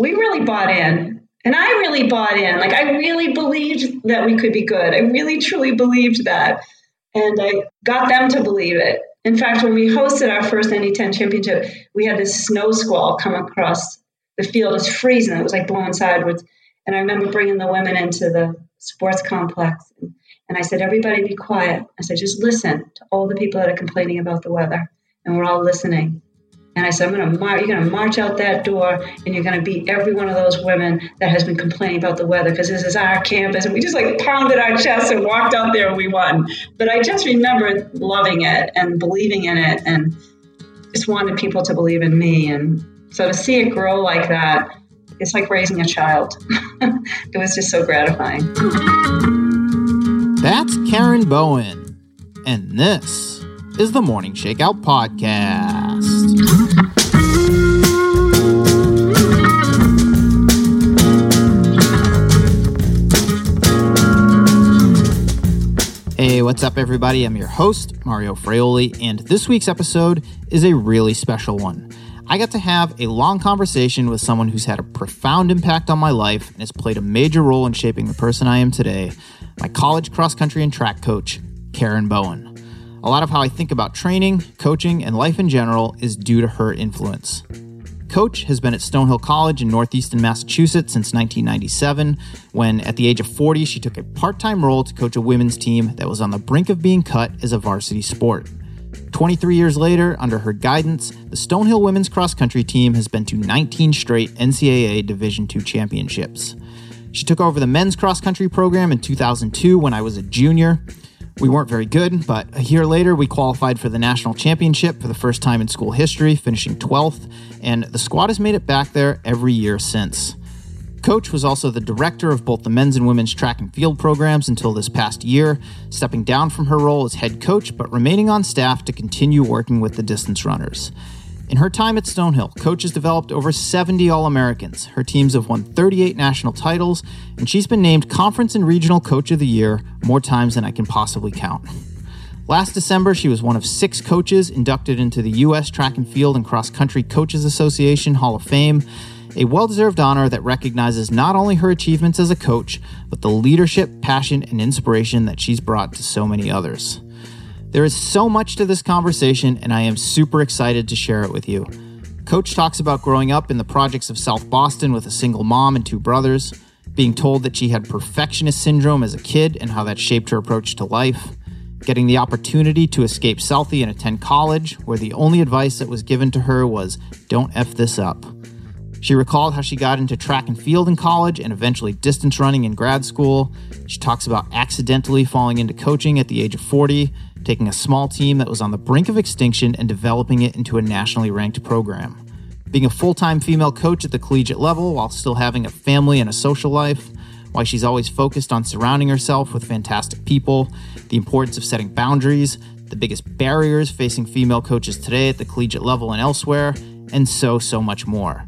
we really bought in, and I really bought in. Like, I really believed that we could be good. I really, truly believed that. And I got them to believe it. In fact, when we hosted our first NE-10 championship, we had this snow squall come across the field. It was freezing. It was like blowing sideways. And I remember bringing the women into the sports complex. And I said, everybody be quiet. I said, just listen to all the people that are complaining about the weather. And we're all listening. And I said, you're going to march out that door, and you're going to beat every one of those women that has been complaining about the weather, because this is our campus. And we just like pounded our chests and walked out there and we won. But I just remember loving it and believing in it and just wanted people to believe in me. And so to see it grow like that, it's like raising a child. It was just so gratifying. That's Karen Boen. And this is the Morning Shakeout Podcast. Hey, what's up, everybody? I'm your host, Mario Fraioli, and this week's episode is a really special one. I got to have a long conversation with someone who's had a profound impact on my life and has played a major role in shaping the person I am today, my college cross-country and track coach, Karen Boen. A lot of how I think about training, coaching, and life in general is due to her influence. Coach has been at Stonehill College in northeastern Massachusetts since 1997, when at the age of 40, she took a part-time role to coach a women's team that was on the brink of being cut as a varsity sport. 23 years later, under her guidance, the Stonehill women's cross-country team has been to 19 straight NCAA Division II championships. She took over the men's cross-country program in 2002 when I was a junior. We weren't very good, but a year later, we qualified for the national championship for the first time in school history, finishing 12th, and the squad has made it back there every year since. Coach was also the director of both the men's and women's track and field programs until this past year, stepping down from her role as head coach, but remaining on staff to continue working with the distance runners. In her time at Stonehill, Coach has developed over 70 All-Americans. Her teams have won 38 national titles, and she's been named Conference and Regional Coach of the Year more times than I can possibly count. Last December, she was one of 6 coaches inducted into the U.S. Track and Field and Cross Country Coaches Association Hall of Fame, a well-deserved honor that recognizes not only her achievements as a coach, but the leadership, passion, and inspiration that she's brought to so many others. There is so much to this conversation, and I am super excited to share it with you. Coach talks about growing up in the projects of South Boston with a single mom and 2 brothers, being told that she had perfectionist syndrome as a kid and how that shaped her approach to life, getting the opportunity to escape Southie and attend college, where the only advice that was given to her was, "Don't F this up." She recalled how she got into track and field in college and eventually distance running in grad school. She talks about accidentally falling into coaching at the age of 40, taking a small team that was on the brink of extinction and developing it into a nationally ranked program, being a full-time female coach at the collegiate level while still having a family and a social life, why she's always focused on surrounding herself with fantastic people, the importance of setting boundaries, the biggest barriers facing female coaches today at the collegiate level and elsewhere, and so much more.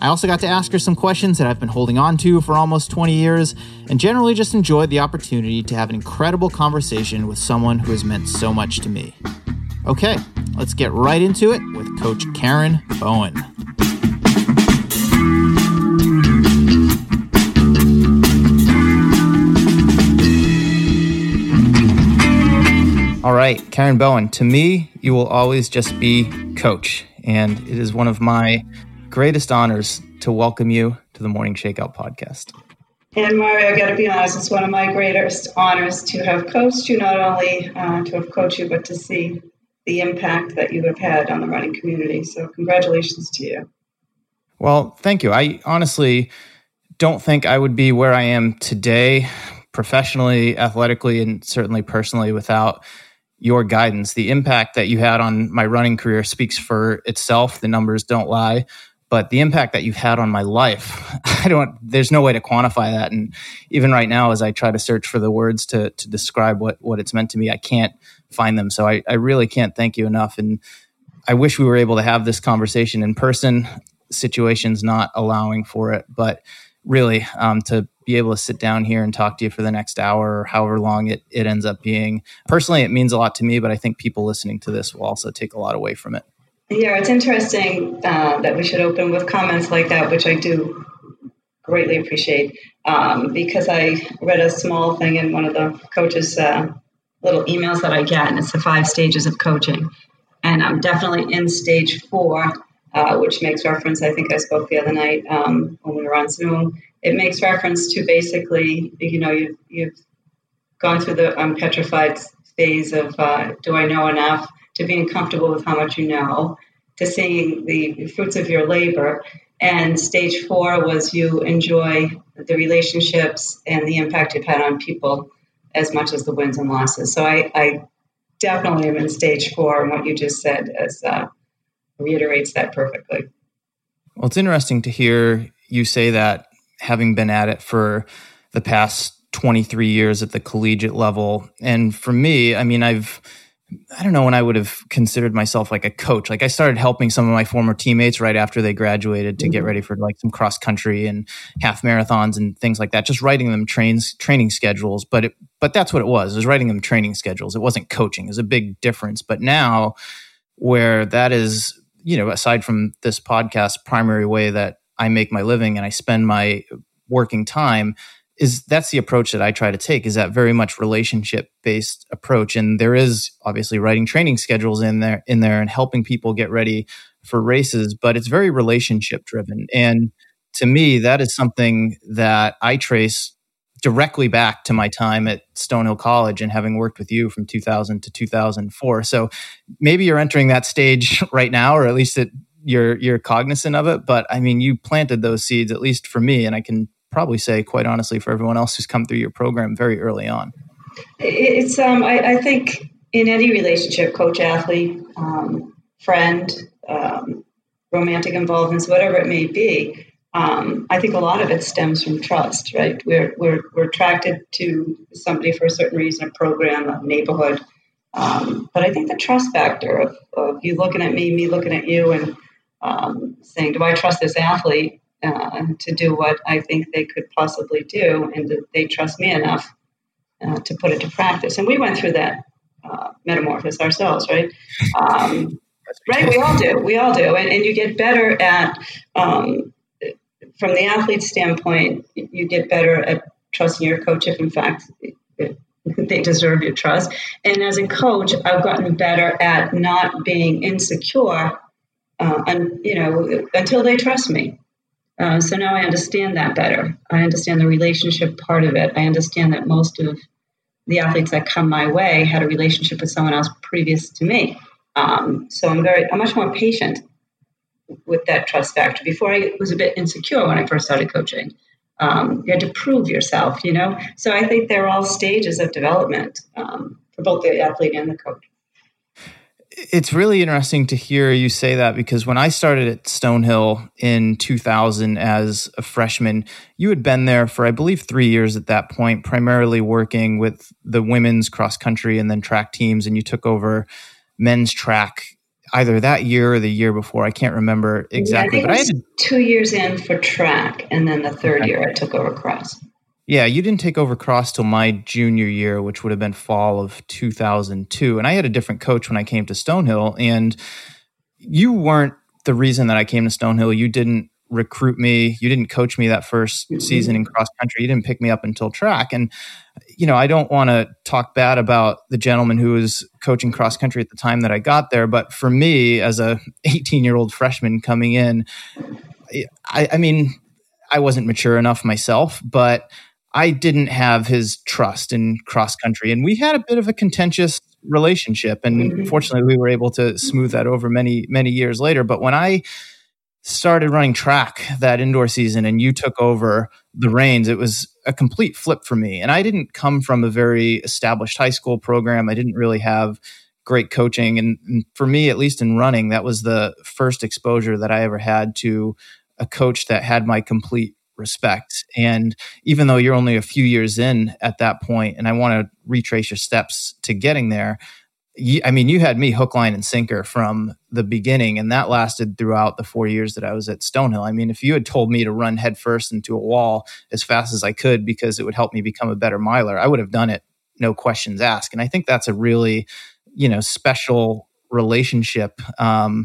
I also got to ask her some questions that I've been holding on to for almost 20 years and generally just enjoyed the opportunity to have an incredible conversation with someone who has meant so much to me. Okay, let's get right into it with Coach Karen Boen. All right, Karen Boen, to me, you will always just be Coach, and it is one of my greatest honors to welcome you to the Morning Shakeout Podcast. And Mario, I got to be honest, it's one of my greatest honors to have coached you, not only to have coached you, but to see the impact that you have had on the running community. So congratulations to you. Well, thank you. I honestly don't think I would be where I am today, professionally, athletically, and certainly personally, without your guidance. The impact that you had on my running career speaks for itself. The numbers don't lie. But the impact that you've had on my life, there's no way to quantify that. And even right now, as I try to search for the words to describe what it's meant to me, I can't find them. So I really can't thank you enough. And I wish we were able to have this conversation in person, situations not allowing for it. But really, to be able to sit down here and talk to you for the next hour or however long it ends up being, personally, it means a lot to me, but I think people listening to this will also take a lot away from it. Yeah, it's interesting that we should open with comments like that, which I do greatly appreciate, because I read a small thing in one of the coaches' little emails that I get, and it's the 5 stages of coaching. And I'm definitely in stage 4, which makes reference, I think I spoke the other night when we were on Zoom, it makes reference to basically, you know, you've gone through the I'm petrified phase of do I know enough, to being comfortable with how much you know, to seeing the fruits of your labor. And stage 4 was you enjoy the relationships and the impact you've had on people as much as the wins and losses. So I definitely am in stage 4, and what you just said as reiterates that perfectly. Well, it's interesting to hear you say that, having been at it for the past 23 years at the collegiate level. And for me, I mean, I don't know when I would have considered myself like a coach. Like, I started helping some of my former teammates right after they graduated to get ready for like some cross country and half marathons and things like that, just writing them training schedules. But that's what it was. It was writing them training schedules. It wasn't coaching. It was a big difference. But now, where that is, you know, aside from this podcast, primary way that I make my living and I spend my working time, is that's the approach that I try to take, is that very much relationship-based approach. And there is obviously writing training schedules in there and helping people get ready for races, but it's very relationship-driven. And to me, that is something that I trace directly back to my time at Stonehill College and having worked with you from 2000 to 2004. So maybe you're entering that stage right now, or at least it, you're cognizant of it. But I mean, you planted those seeds, at least for me, and I can probably say, quite honestly, for everyone else who's come through your program very early on. It's I think in any relationship, coach, athlete, friend, romantic involvements, whatever it may be, I think a lot of it stems from trust, right? We're attracted to somebody for a certain reason, a program, a neighborhood. But I think the trust factor of you looking at me looking at you, and saying, do I trust this athlete to do what I think they could possibly do, and that they trust me enough to put it to practice. And we went through that metamorphosis ourselves, right? Right, we all do. And you get better at, from the athlete's standpoint, you get better at trusting your coach if, in fact, they deserve your trust. And as a coach, I've gotten better at not being insecure until they trust me. So now I understand that better. I understand the relationship part of it. I understand that most of the athletes that come my way had a relationship with someone else previous to me. So I'm much more patient with that trust factor. Before, I was a bit insecure when I first started coaching. You had to prove yourself, you know? So I think they're all stages of development for both the athlete and the coach. It's really interesting to hear you say that, because when I started at Stonehill in 2000 as a freshman, you had been there for, I believe, 3 years at that point, primarily working with the women's cross country and then track teams, and you took over men's track either that year or the year before. I can't remember exactly. Yeah, I think it was 2 years in for track, and then the third year I took over cross. Yeah, you didn't take over cross till my junior year, which would have been fall of 2002. And I had a different coach when I came to Stonehill, and you weren't the reason that I came to Stonehill. You didn't recruit me. You didn't coach me that first season in cross country. You didn't pick me up until track. And, you know, I don't want to talk bad about the gentleman who was coaching cross country at the time that I got there. But for me, as a 18-year-old freshman coming in, I mean, I wasn't mature enough myself, but I didn't have his trust in cross country. And we had a bit of a contentious relationship. And fortunately, we were able to smooth that over many, many years later. But when I started running track that indoor season and you took over the reins, it was a complete flip for me. And I didn't come from a very established high school program. I didn't really have great coaching. And for me, at least in running, that was the first exposure that I ever had to a coach that had my complete respect. And even though you're only a few years in at that point, and I want to retrace your steps to getting there, you had me hook, line, and sinker from the beginning. And that lasted throughout the 4 years that I was at Stonehill. I mean, if you had told me to run headfirst into a wall as fast as I could because it would help me become a better miler, I would have done it, no questions asked. And I think that's a really, you know, special relationship that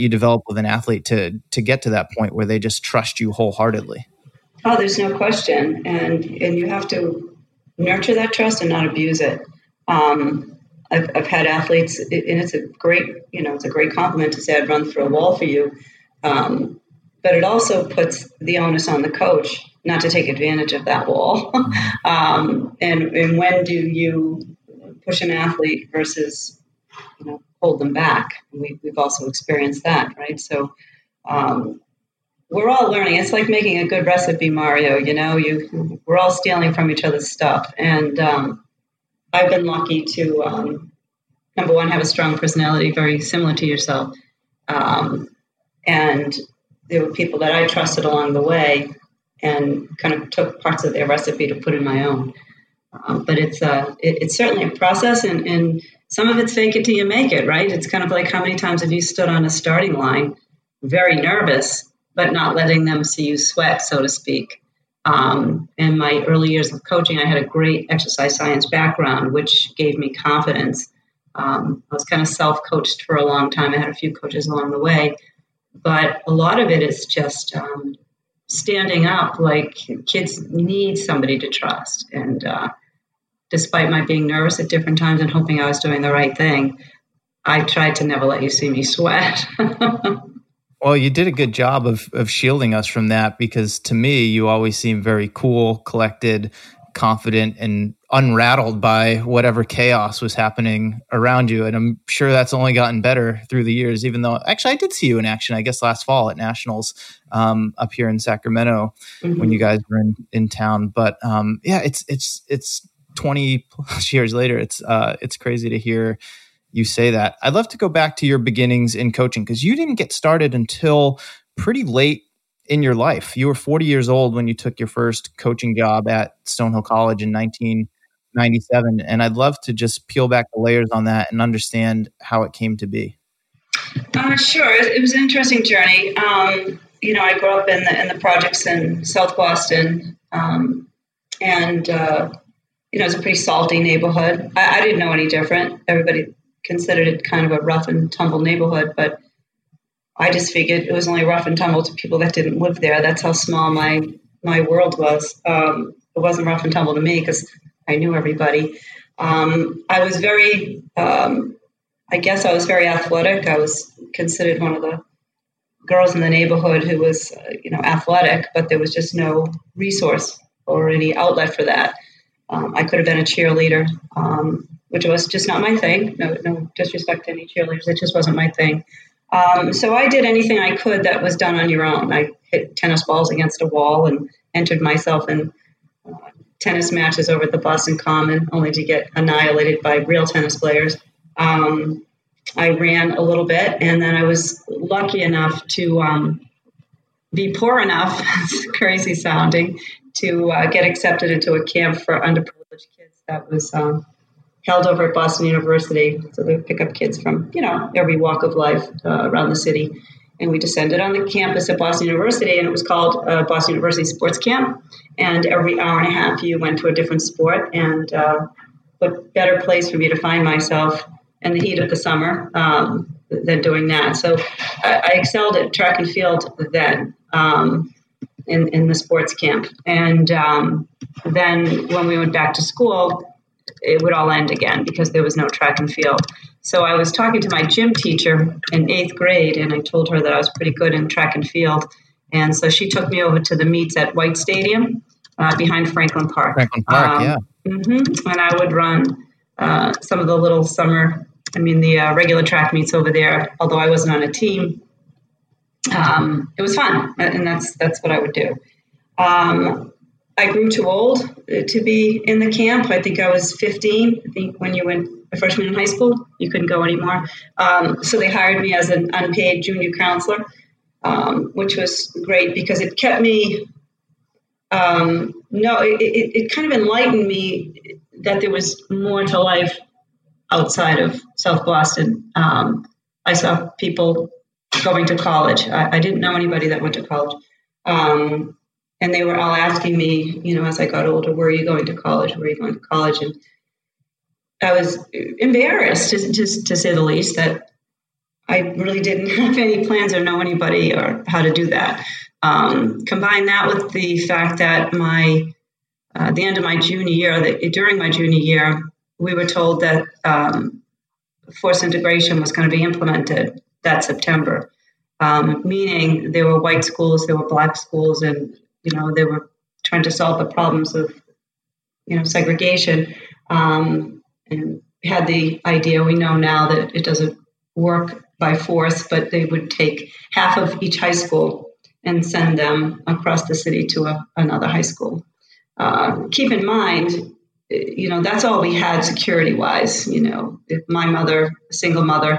you develop with an athlete to get to that point where they just trust you wholeheartedly. Oh, there's no question. And you have to nurture that trust and not abuse it. I've had athletes, and it's a great compliment to say I'd run through a wall for you. But it also puts the onus on the coach not to take advantage of that wall. And when do you push an athlete versus, hold them back? We've also experienced that, right? So, we're all learning. It's like making a good recipe, Mario. We're all stealing from each other's stuff. And I've been lucky to, number one, have a strong personality, very similar to yourself. And there were people that I trusted along the way and kind of took parts of their recipe to put in my own. But it's certainly a process, and some of it's fake it till you make it, right? It's kind of like how many times have you stood on a starting line, very nervous, but not letting them see you sweat, so to speak. In my early years of coaching, I had a great exercise science background, which gave me confidence. I was kind of self-coached for a long time. I had a few coaches along the way, but a lot of it is just standing up. Like, kids need somebody to trust. And despite my being nervous at different times and hoping I was doing the right thing, I tried to never let you see me sweat. Well, you did a good job of shielding us from that, because to me, you always seem very cool, collected, confident, and unrattled by whatever chaos was happening around you. And I'm sure that's only gotten better through the years, even though actually I did see you in action, I guess, last fall at Nationals up here in Sacramento when you guys were in town. But yeah, it's 20 plus years later. It's crazy to hear you say that. I'd love to go back to your beginnings in coaching, because you didn't get started until pretty late in your life. You were 40 years old when you took your first coaching job at Stonehill College in 1997. And I'd love to just peel back the layers on that and understand how it came to be. Sure. It was an interesting journey. I grew up in the projects in South Boston, it was a pretty salty neighborhood. I didn't know any different. Everybody considered it kind of a rough and tumble neighborhood, but I just figured it was only rough and tumble to people that didn't live there. That's how small my world was. It wasn't rough and tumble to me because I knew everybody. I was very, I was very athletic. I was considered one of the girls in the neighborhood who was, athletic, but there was just no resource or any outlet for that. I could have been a cheerleader, which was just not my thing. No disrespect to any cheerleaders. It just wasn't my thing. So I did anything I could that was done on your own. I hit tennis balls against a wall and entered myself in tennis matches over at the Boston Common, only to get annihilated by real tennis players. I ran a little bit, and then I was lucky enough to be poor enough, crazy sounding, to get accepted into a camp for underprivileged kids that was held over at Boston University. So they would pick up kids from, every walk of life around the city. And we descended on the campus at Boston University, and it was called Boston University Sports Camp. And every hour and a half, you went to a different sport. And what better place for me to find myself in the heat of the summer than doing that. So I excelled at track and field then. In the sports camp. And then when we went back to school, it would all end again because there was no track and field. So I was talking to my gym teacher in 8th grade, and I told her that I was pretty good in track and field. And so she took me over to the meets at White Stadium behind Franklin Park. And I would run some of the little summer, regular track meets over there, although I wasn't on a team. It was fun, and that's what I would do. I grew too old to be in the camp. I think I was 15. I think when you went a freshman in high school, you couldn't go anymore. So they hired me as an unpaid junior counselor, which was great because it kept me. It kind of enlightened me that there was more to life outside of South Boston. I saw people going to college. I didn't know anybody that went to college. And they were all asking me, as I got older, where are you going to college? Where are you going to college? And I was embarrassed, just to say the least, that I really didn't have any plans or know anybody or how to do that. Combine that with the fact that during my junior year, we were told that forced integration was going to be implemented that September, meaning there were white schools, there were black schools, and, they were trying to solve the problems of, segregation, and had the idea, we know now that it doesn't work by force, but they would take half of each high school and send them across the city to another high school. Keep in mind, that's all we had security-wise. If my mother, a single mother,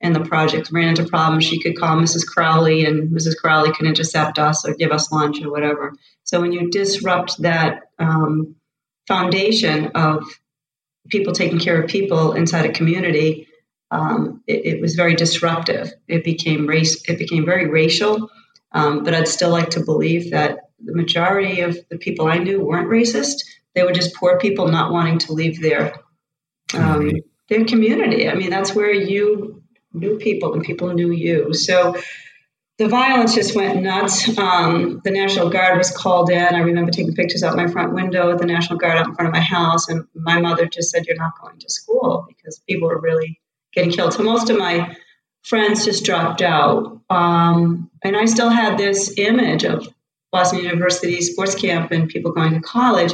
in the project ran into problems, she could call Mrs. Crowley, and Mrs. Crowley could intercept us or give us lunch or whatever. So when you disrupt that foundation of people taking care of people inside a community, it was very disruptive. It became very racial. But I'd still like to believe that the majority of the people I knew weren't racist. They were just poor people not wanting to leave their community. I mean, that's where you knew people and people knew you. So the violence just went nuts. The National Guard was called in. I remember taking pictures out my front window, the National Guard out in front of my house. And my mother just said, "You're not going to school," because people were really getting killed. So most of my friends just dropped out. And I still had this image of Boston University sports camp and people going to college.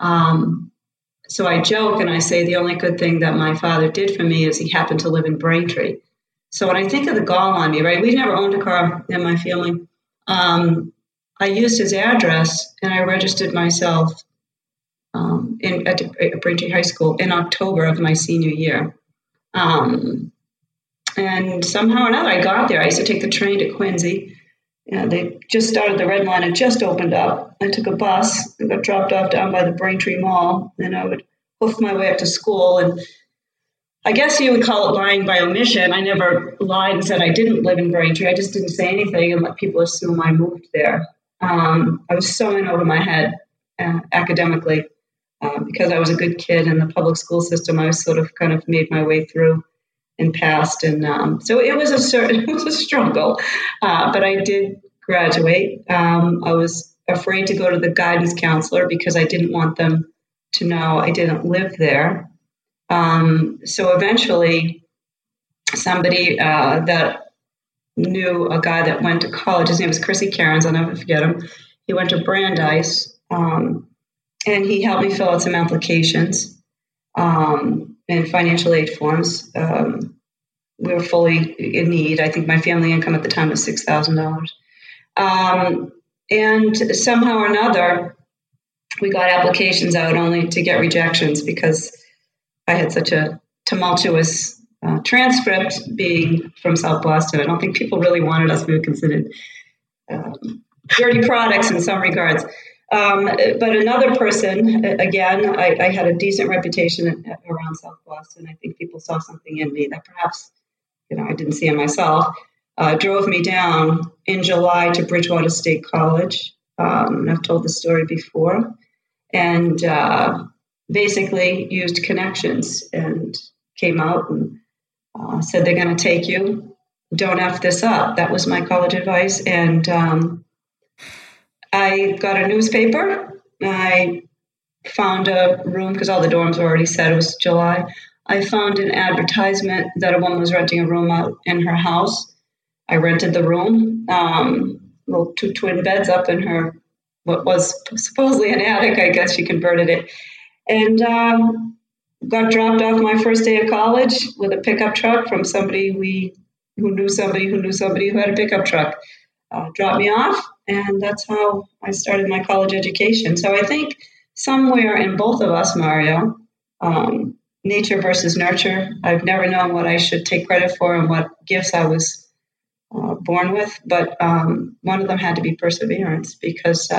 So I joke and I say the only good thing that my father did for me is he happened to live in Braintree. So when I think of the gall on me, right, we never owned a car in my family. I used his address and I registered myself at Braintree High School in October of my senior year. And somehow or another, I got there. I used to take the train to Quincy. They just started the Red Line. It just opened up. I took a bus and got dropped off down by the Braintree Mall. Then I would hoof my way up to school. And I guess you would call it lying by omission. I never lied and said I didn't live in Braintree. I just didn't say anything and let people assume I moved there. I was so in over my head academically because I was a good kid in the public school system. I was kind of made my way through and passed, and so it was a struggle, but I did graduate. I was afraid to go to the guidance counselor because I didn't want them to know I didn't live there. So eventually, somebody that knew a guy that went to college, his name was Chrissy Cairns, I'll never forget him. He went to Brandeis, and he helped me fill out some applications. And financial aid forms. We were fully in need. I think my family income at the time was $6,000. And somehow or another, we got applications out only to get rejections because I had such a tumultuous transcript being from South Boston. I don't think people really wanted us. We were considered dirty products in some regards. But another person, again, I had a decent reputation around South Boston. I think people saw something in me that perhaps, I didn't see in myself, drove me down in July to Bridgewater State College. And I've told the story before. And basically used connections and came out and said, "They're going to take you. Don't F this up." That was my college advice. And I got a newspaper. I found a room because all the dorms were already set. It was July. I found an advertisement that a woman was renting a room out in her house. I rented the room, little two twin beds up in her, what was supposedly an attic. I guess she converted it. And got dropped off my first day of college with a pickup truck from somebody who knew somebody who knew somebody who had a pickup truck. Dropped me off, and that's how I started my college education. So I think somewhere in both of us, Mario, nature versus nurture, I've never known what I should take credit for and what gifts I was born with, but one of them had to be perseverance because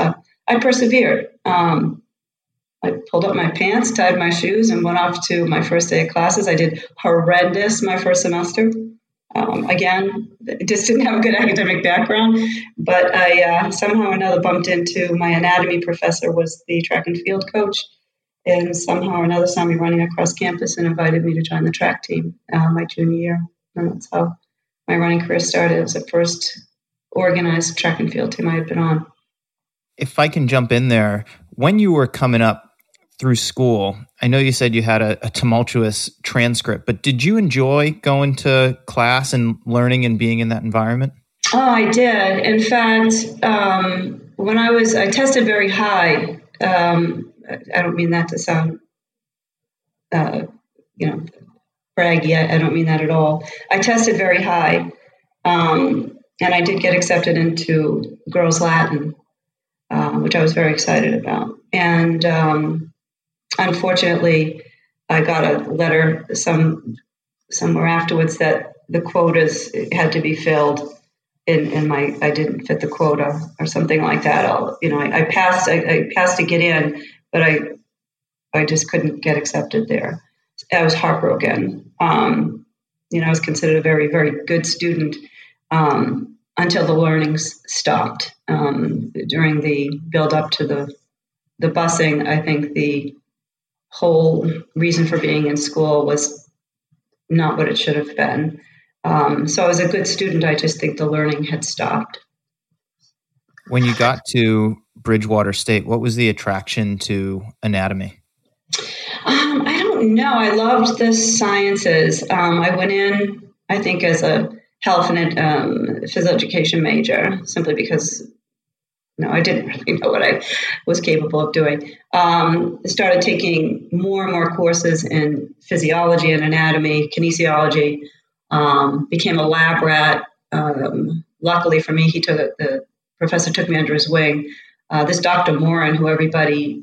I persevered. I pulled up my pants, tied my shoes, and went off to my first day of classes. I did horrendous my first semester. Again, just didn't have a good academic background, but I somehow or another bumped into my anatomy professor, was the track and field coach, and somehow or another saw me running across campus and invited me to join the track team my junior year. And that's how my running career started. It was the first organized track and field team I had been on. If I can jump in there, when you were coming up through school, I know you said you had a tumultuous transcript, but did you enjoy going to class and learning and being in that environment? Oh, I did. In fact, when I tested very high. I don't mean that to sound, braggy. I don't mean that at all. I tested very high, and I did get accepted into Girls Latin, which I was very excited about. And unfortunately, I got a letter somewhere afterwards that the quotas had to be filled. I didn't fit the quota or something like that. I passed to get in, but I just couldn't get accepted there. I was heartbroken. I was considered a very, very good student until the learnings stopped during the build up to the busing. I think the whole reason for being in school was not what it should have been. So as a good student, I just think the learning had stopped. When you got to Bridgewater State, what was the attraction to anatomy? I don't know. I loved the sciences. I went in, I think, as a health and physical education major, simply because, I didn't really know what I was capable of doing. I started taking more and more courses in physiology and anatomy, kinesiology. Became a lab rat. Luckily for me, the professor took me under his wing. This Dr. Morin, who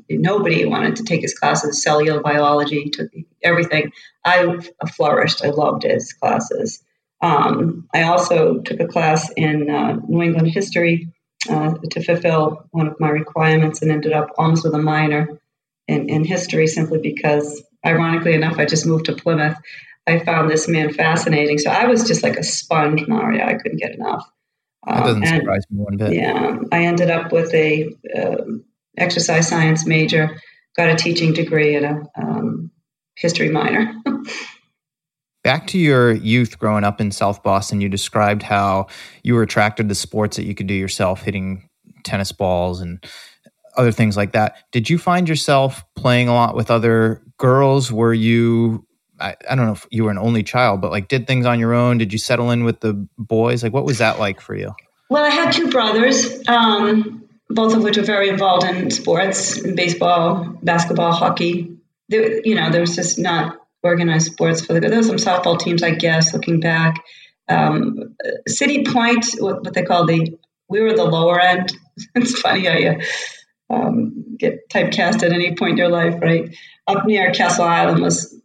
nobody wanted to take his classes, cellular biology, took everything. I flourished. I loved his classes. I also took a class in New England history to fulfill one of my requirements and ended up almost with a minor in history simply because, ironically enough, I just moved to Plymouth. I found this man fascinating. So I was just like a sponge, Mario. I couldn't get enough. That doesn't surprise me one bit. Yeah. I ended up with a exercise science major, got a teaching degree and a history minor. Back to your youth growing up in South Boston, you described how you were attracted to sports that you could do yourself, hitting tennis balls and other things like that. Did you find yourself playing a lot with other girls? Were you... I don't know if you were an only child, but did things on your own? Did you settle in with the boys? What was that like for you? Well, I had two brothers, both of which were very involved in sports, in baseball, basketball, hockey. There was just not organized sports for the good. There were some softball teams, I guess, looking back. City Point, what they call we were the lower end. It's funny how you get typecast at any point in your life, right? Up near Castle Island was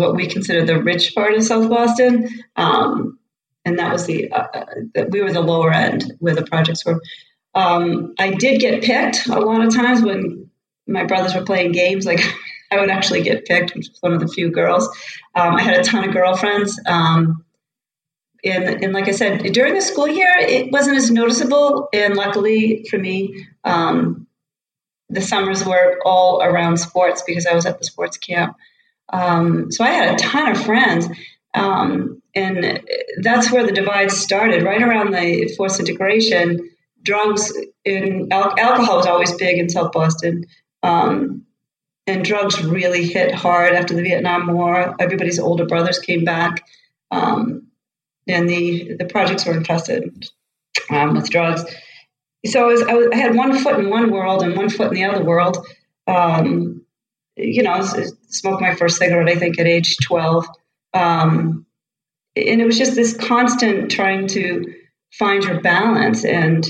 what we considered the rich part of South Boston. And that was we were the lower end where the projects were. I did get picked a lot of times when my brothers were playing games. I would actually get picked, which was one of the few girls. I had a ton of girlfriends. And like I said, during the school year, it wasn't as noticeable. And luckily for me, the summers were all around sports because I was at the sports camp. So I had a ton of friends, and that's where the divide started, right around the forced integration. Drugs and alcohol was always big in South Boston, and drugs really hit hard after the Vietnam War. Everybody's older brothers came back, and the projects were infested with drugs. So I had one foot in one world and one foot in the other world. I smoked my first cigarette, I think, at age 12. And it was just this constant trying to find your balance. And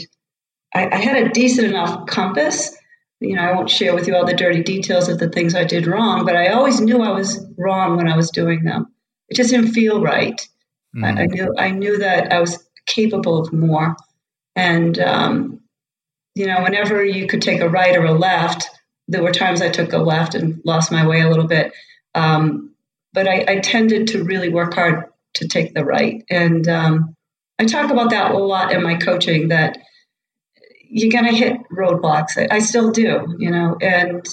I had a decent enough compass. I won't share with you all the dirty details of the things I did wrong, but I always knew I was wrong when I was doing them. It just didn't feel right. Mm-hmm. I knew that I was capable of more. And, whenever you could take a right or a left, there were times I took a left and lost my way a little bit. But I tended to really work hard to take the right. And I talk about that a lot in my coaching, that you're going to hit roadblocks. I still do, and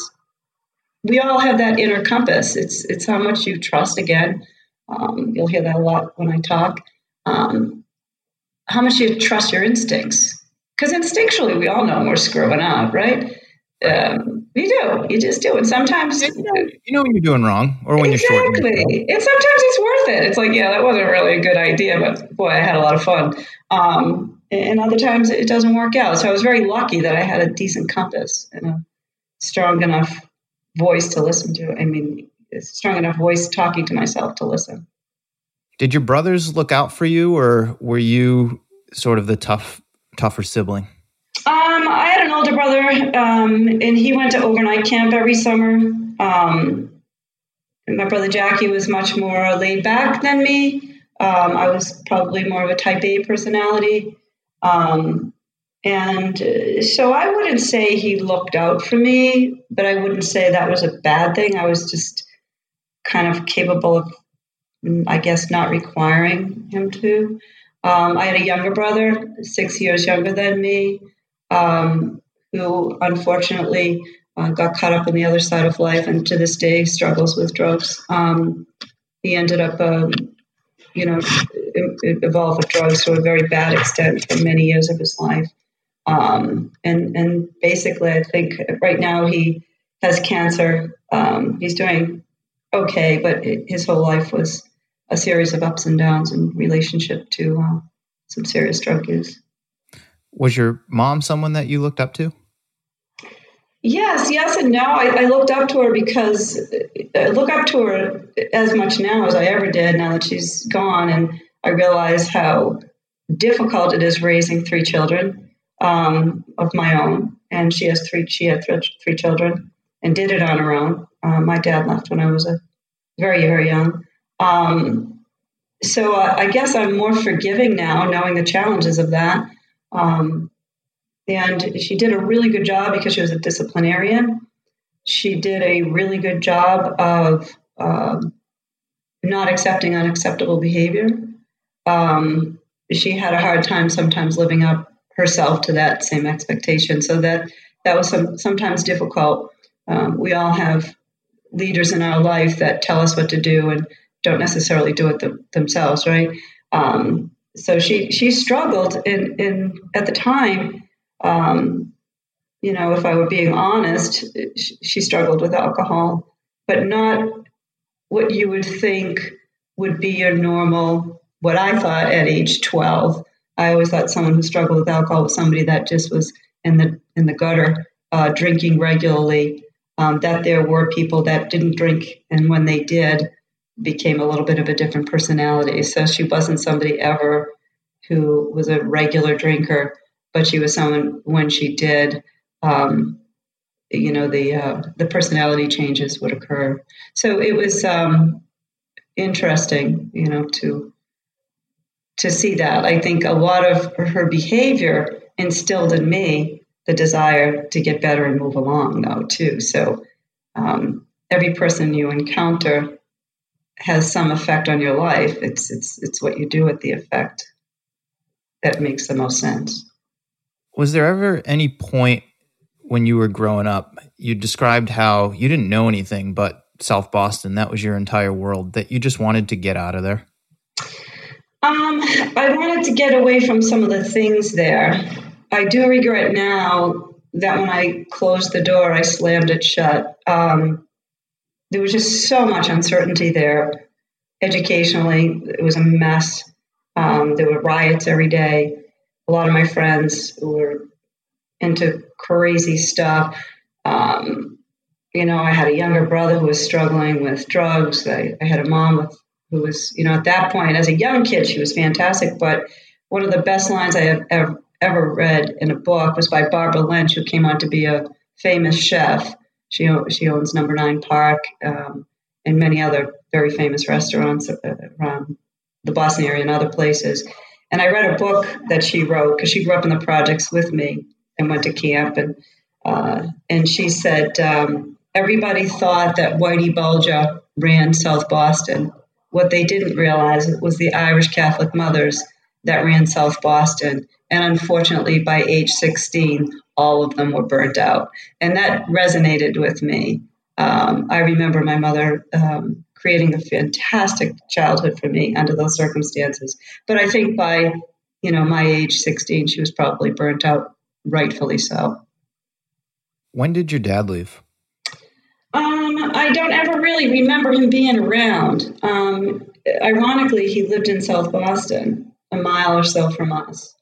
we all have that inner compass. It's how much you trust again. You'll hear that a lot when I talk. how much you trust your instincts. Because instinctually, we all know when we're screwing up, right? You do. You just do. And sometimes... You know when you're doing wrong or when you're short. Exactly. And sometimes it's worth it. It's like, yeah, that wasn't really a good idea, but boy, I had a lot of fun. And other times it doesn't work out. So I was very lucky that I had a decent compass and a strong enough voice to listen to. I mean, a strong enough voice talking to myself to listen. Did your brothers look out for you, or were you sort of the tougher sibling? I had an older brother, and he went to overnight camp every summer. And my brother Jackie was much more laid back than me. I was probably more of a type A personality. And so I wouldn't say he looked out for me, but I wouldn't say that was a bad thing. I was just kind of capable of, I guess, not requiring him to. I had a younger brother, 6 years younger than me, who unfortunately got caught up on the other side of life and to this day struggles with drugs. He ended up, evolved with drugs to a very bad extent for many years of his life. And basically, I think right now he has cancer. He's doing okay, but his whole life was a series of ups and downs in relationship to some serious drug use. Was your mom someone that you looked up to? Yes and no. I looked up to her because I look up to her as much now as I ever did now that she's gone. And I realize how difficult it is raising three children of my own. And she had three children and did it on her own. My dad left when I was very, very young. So I guess I'm more forgiving now, knowing the challenges of that. And she did a really good job because she was a disciplinarian. She did a really good job of not accepting unacceptable behavior. She had a hard time sometimes living up herself to that same expectation. So that was sometimes difficult. We all have leaders in our life that tell us what to do and don't necessarily do it themselves, right? So she struggled in at the time. If I were being honest, she struggled with alcohol, but not what you would think would be your normal, what I thought at age 12. I always thought someone who struggled with alcohol was somebody that just was in the gutter, drinking regularly, that there were people that didn't drink, and when they did, became a little bit of a different personality. So she wasn't somebody ever who was a regular drinker, but she was someone when she did, the personality changes would occur. So it was interesting, to see that. I think a lot of her behavior instilled in me the desire to get better and move along, though, too. So every person you encounter has some effect on your life. It's what you do with the effect that makes the most sense. Was there ever any point when you were growing up, you described how you didn't know anything but South Boston, that was your entire world, that you just wanted to get out of there? I wanted to get away from some of the things there. I do regret now that when I closed the door, I slammed it shut. There was just so much uncertainty there. Educationally, it was a mess. There were riots every day. A lot of my friends were into crazy stuff. I had a younger brother who was struggling with drugs. I had a mom who was, at that point, as a young kid, she was fantastic. But one of the best lines I have ever read in a book was by Barbara Lynch, who came on to be a famous chef. She owns Number 9 Park and many other very famous restaurants around the Boston area and other places. And I read a book that she wrote because she grew up in the projects with me and went to camp. And she said, everybody thought that Whitey Bulger ran South Boston. What they didn't realize was the Irish Catholic mothers that ran South Boston. And unfortunately, by age 16, all of them were burnt out. And that resonated with me. I remember my mother creating a fantastic childhood for me under those circumstances. But I think by you know, my age, 16, she was probably burnt out, rightfully so. When did your dad leave? I don't ever really remember him being around. Ironically, he lived in South Boston, a mile or so from us.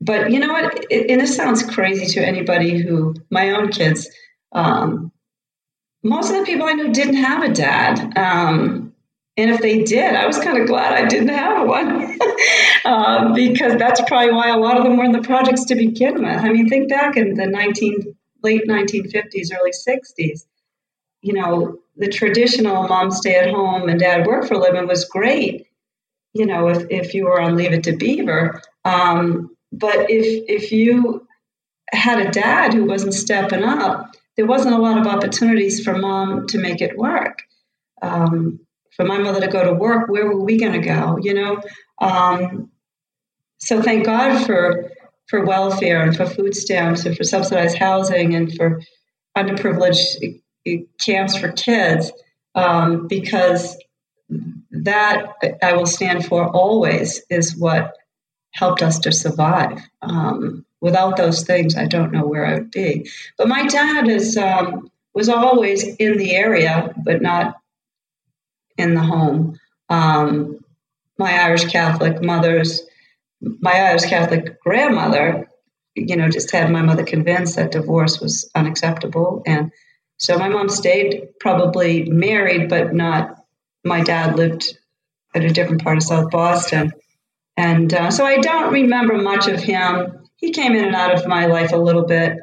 But you know what? And this sounds crazy to anybody who, my own kids, most of the people I knew didn't have a dad. And if they did, I was kind of glad I didn't have one because that's probably why a lot of them were in the projects to begin with. I mean, think back in the late 1950s, early 60s. You know, the traditional mom stay at home and dad work for a living was great, you know, if you were on Leave It to Beaver. But if you had a dad who wasn't stepping up, there wasn't a lot of opportunities for mom to make it work. For my mother to go to work, where were we going to go, you know? So thank God for welfare and for food stamps and for subsidized housing and for underprivileged camps for kids, because that, I will stand for always, is what helped us to survive. Without those things, I don't know where I would be. But my dad was always in the area, but not in the home. My Irish Catholic mother's, my Irish Catholic grandmother, you know, just had my mother convinced that divorce was unacceptable. And so my mom stayed probably married, but not, my dad lived at a different part of South Boston. And so I don't remember much of him. He came in and out of my life a little bit.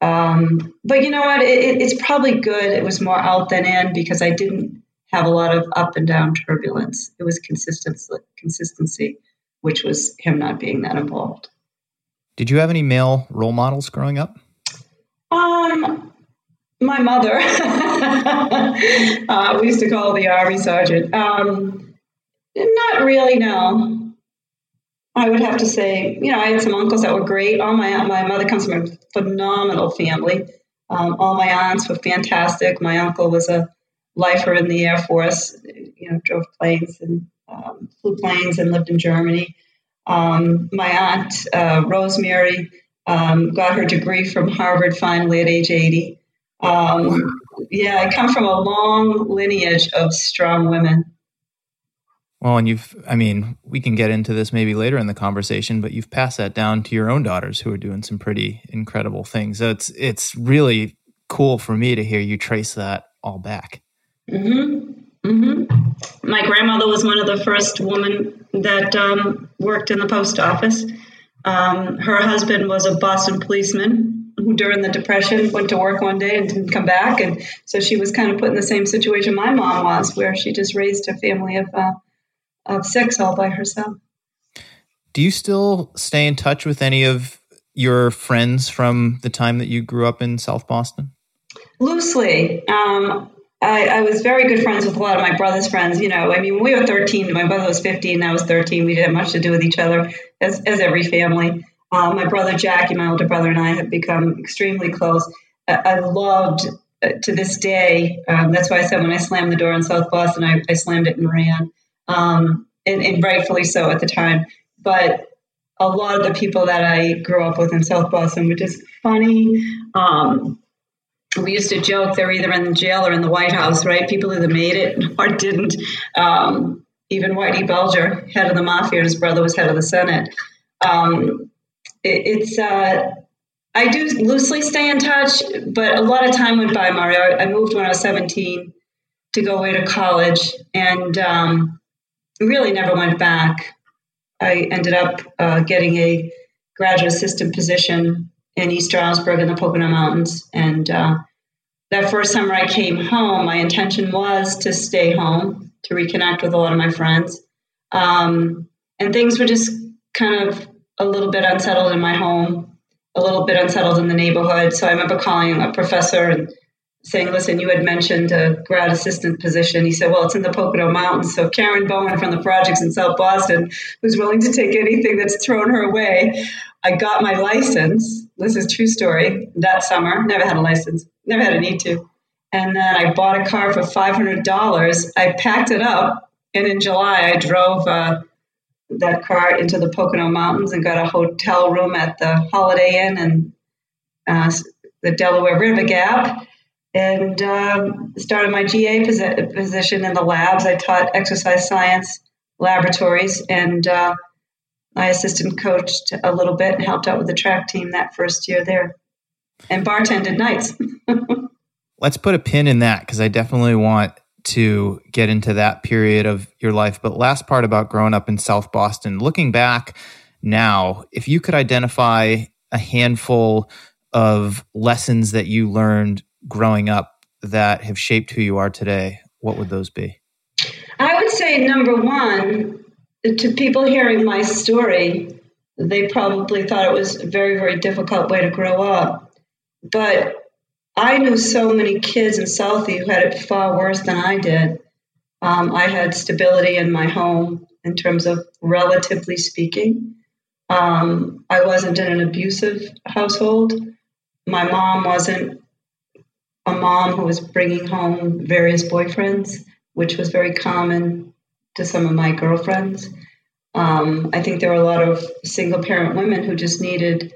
But you know what? It's probably good. It was more out than in because I didn't have a lot of up and down turbulence. It was consistency, which was him not being that involved. Did you have any male role models growing up? My mother, we used to call the Army sergeant. Not really, no. I would have to say, you know, I had some uncles that were great. My mother comes from a phenomenal family. All my aunts were fantastic. My uncle was a lifer in the Air Force, you know, drove planes and flew planes and lived in Germany. My aunt, Rosemary, got her degree from Harvard finally at age 80. Yeah, I come from a long lineage of strong women. Well, and we can get into this maybe later in the conversation, but you've passed that down to your own daughters who are doing some pretty incredible things. So it's really cool for me to hear you trace that all back. Mm-hmm. Mm-hmm. My grandmother was one of the first women that worked in the post office. Her husband was a Boston policeman who during the Depression went to work one day and didn't come back. And so she was kind of put in the same situation my mom was, where she just raised a family of six all by herself. Do you still stay in touch with any of your friends from the time that you grew up in South Boston? Loosely. I was very good friends with a lot of my brother's friends. You know, I mean, we were 13. My brother was 15. I was 13. We didn't have much to do with each other, as every family. My brother Jackie, my older brother, and I have become extremely close. I loved, to this day, that's why I said when I slammed the door in South Boston, I slammed it and ran, and rightfully so at the time. But a lot of the people that I grew up with in South Boston were just funny. We used to joke they're either in jail or in the White House, right? People either made it or didn't. Even Whitey Bulger, head of the mafia, and his brother was head of the Senate. I do loosely stay in touch, but a lot of time went by, Mario. I moved when I was 17 to go away to college and really never went back. I ended up getting a graduate assistant position in East Stroudsburg in the Pocono Mountains. And that first summer I came home, my intention was to stay home, to reconnect with a lot of my friends. And things were just kind of a little bit unsettled in my home, a little bit unsettled in the neighborhood. So I remember calling a professor and saying, listen, you had mentioned a grad assistant position. He said, well, it's in the Pocono Mountains. So Karen Boen from the projects in South Boston, who's willing to take anything that's thrown her way. I got my license. This is a true story. That summer, never had a license, never had a need to. And then I bought a car for $500. I packed it up. And in July, I drove that car into the Pocono Mountains and got a hotel room at the Holiday Inn and the Delaware River Gap, and started my GA position in the labs. I taught exercise science laboratories, and I assistant coached a little bit and helped out with the track team that first year there, and bartended nights. Let's put a pin in that, because I definitely want to get into that period of your life. But last part about growing up in South Boston, looking back now, if you could identify a handful of lessons that you learned growing up that have shaped who you are today, what would those be? I would say number one, to people hearing my story, they probably thought it was a very, very difficult way to grow up. But I knew so many kids in Southie who had it far worse than I did. I had stability in my home in terms of relatively speaking. I wasn't in an abusive household. My mom wasn't a mom who was bringing home various boyfriends, which was very common to some of my girlfriends. I think there were a lot of single parent women who just needed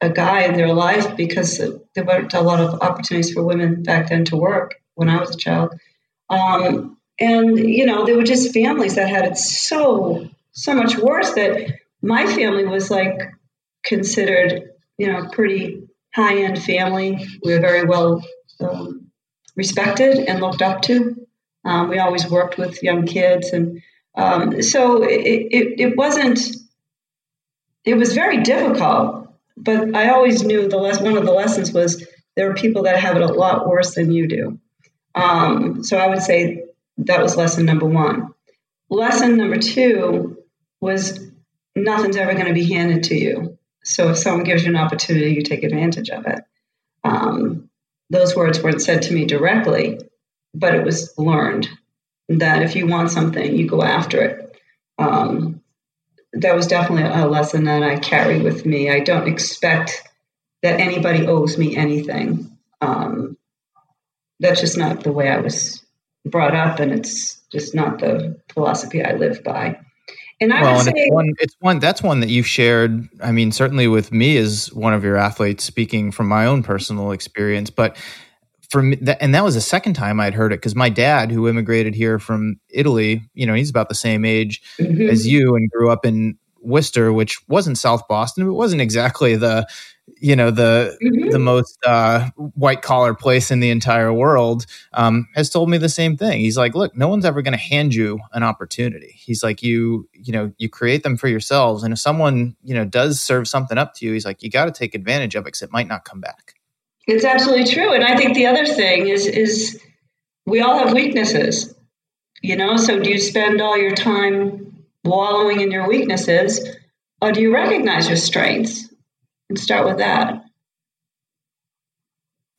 a guy in their life because there weren't a lot of opportunities for women back then to work when I was a child. And, you know, there were just families that had it so much worse that my family was like considered, you know, pretty high-end family. We were very well respected and looked up to. We always worked with young kids. And so it wasn't, it was very difficult. But I always knew one of the lessons was there are people that have it a lot worse than you do. So I would say that was lesson number one. Lesson number two was nothing's ever going to be handed to you. So if someone gives you an opportunity, you take advantage of it. Those words weren't said to me directly, but it was learned that if you want something, you go after it. That was definitely a lesson that I carry with me. I don't expect that anybody owes me anything. That's just not the way I was brought up, and it's just not the philosophy I live by. And I would say that's one that you've shared. I mean, certainly with me as one of your athletes, speaking from my own personal experience, but for me, and that was the second time I'd heard it, because my dad, who immigrated here from Italy, you know, he's about the same age as you and grew up in Worcester, which wasn't South Boston. It wasn't exactly the most white collar place in the entire world, has told me the same thing. He's like, look, no one's ever going to hand you an opportunity. He's like, you create them for yourselves. And if someone, you know, does serve something up to you, he's like, you got to take advantage of it because it might not come back. It's absolutely true. And I think the other thing is we all have weaknesses, you know? So do you spend all your time wallowing in your weaknesses, or do you recognize your strengths and start with that?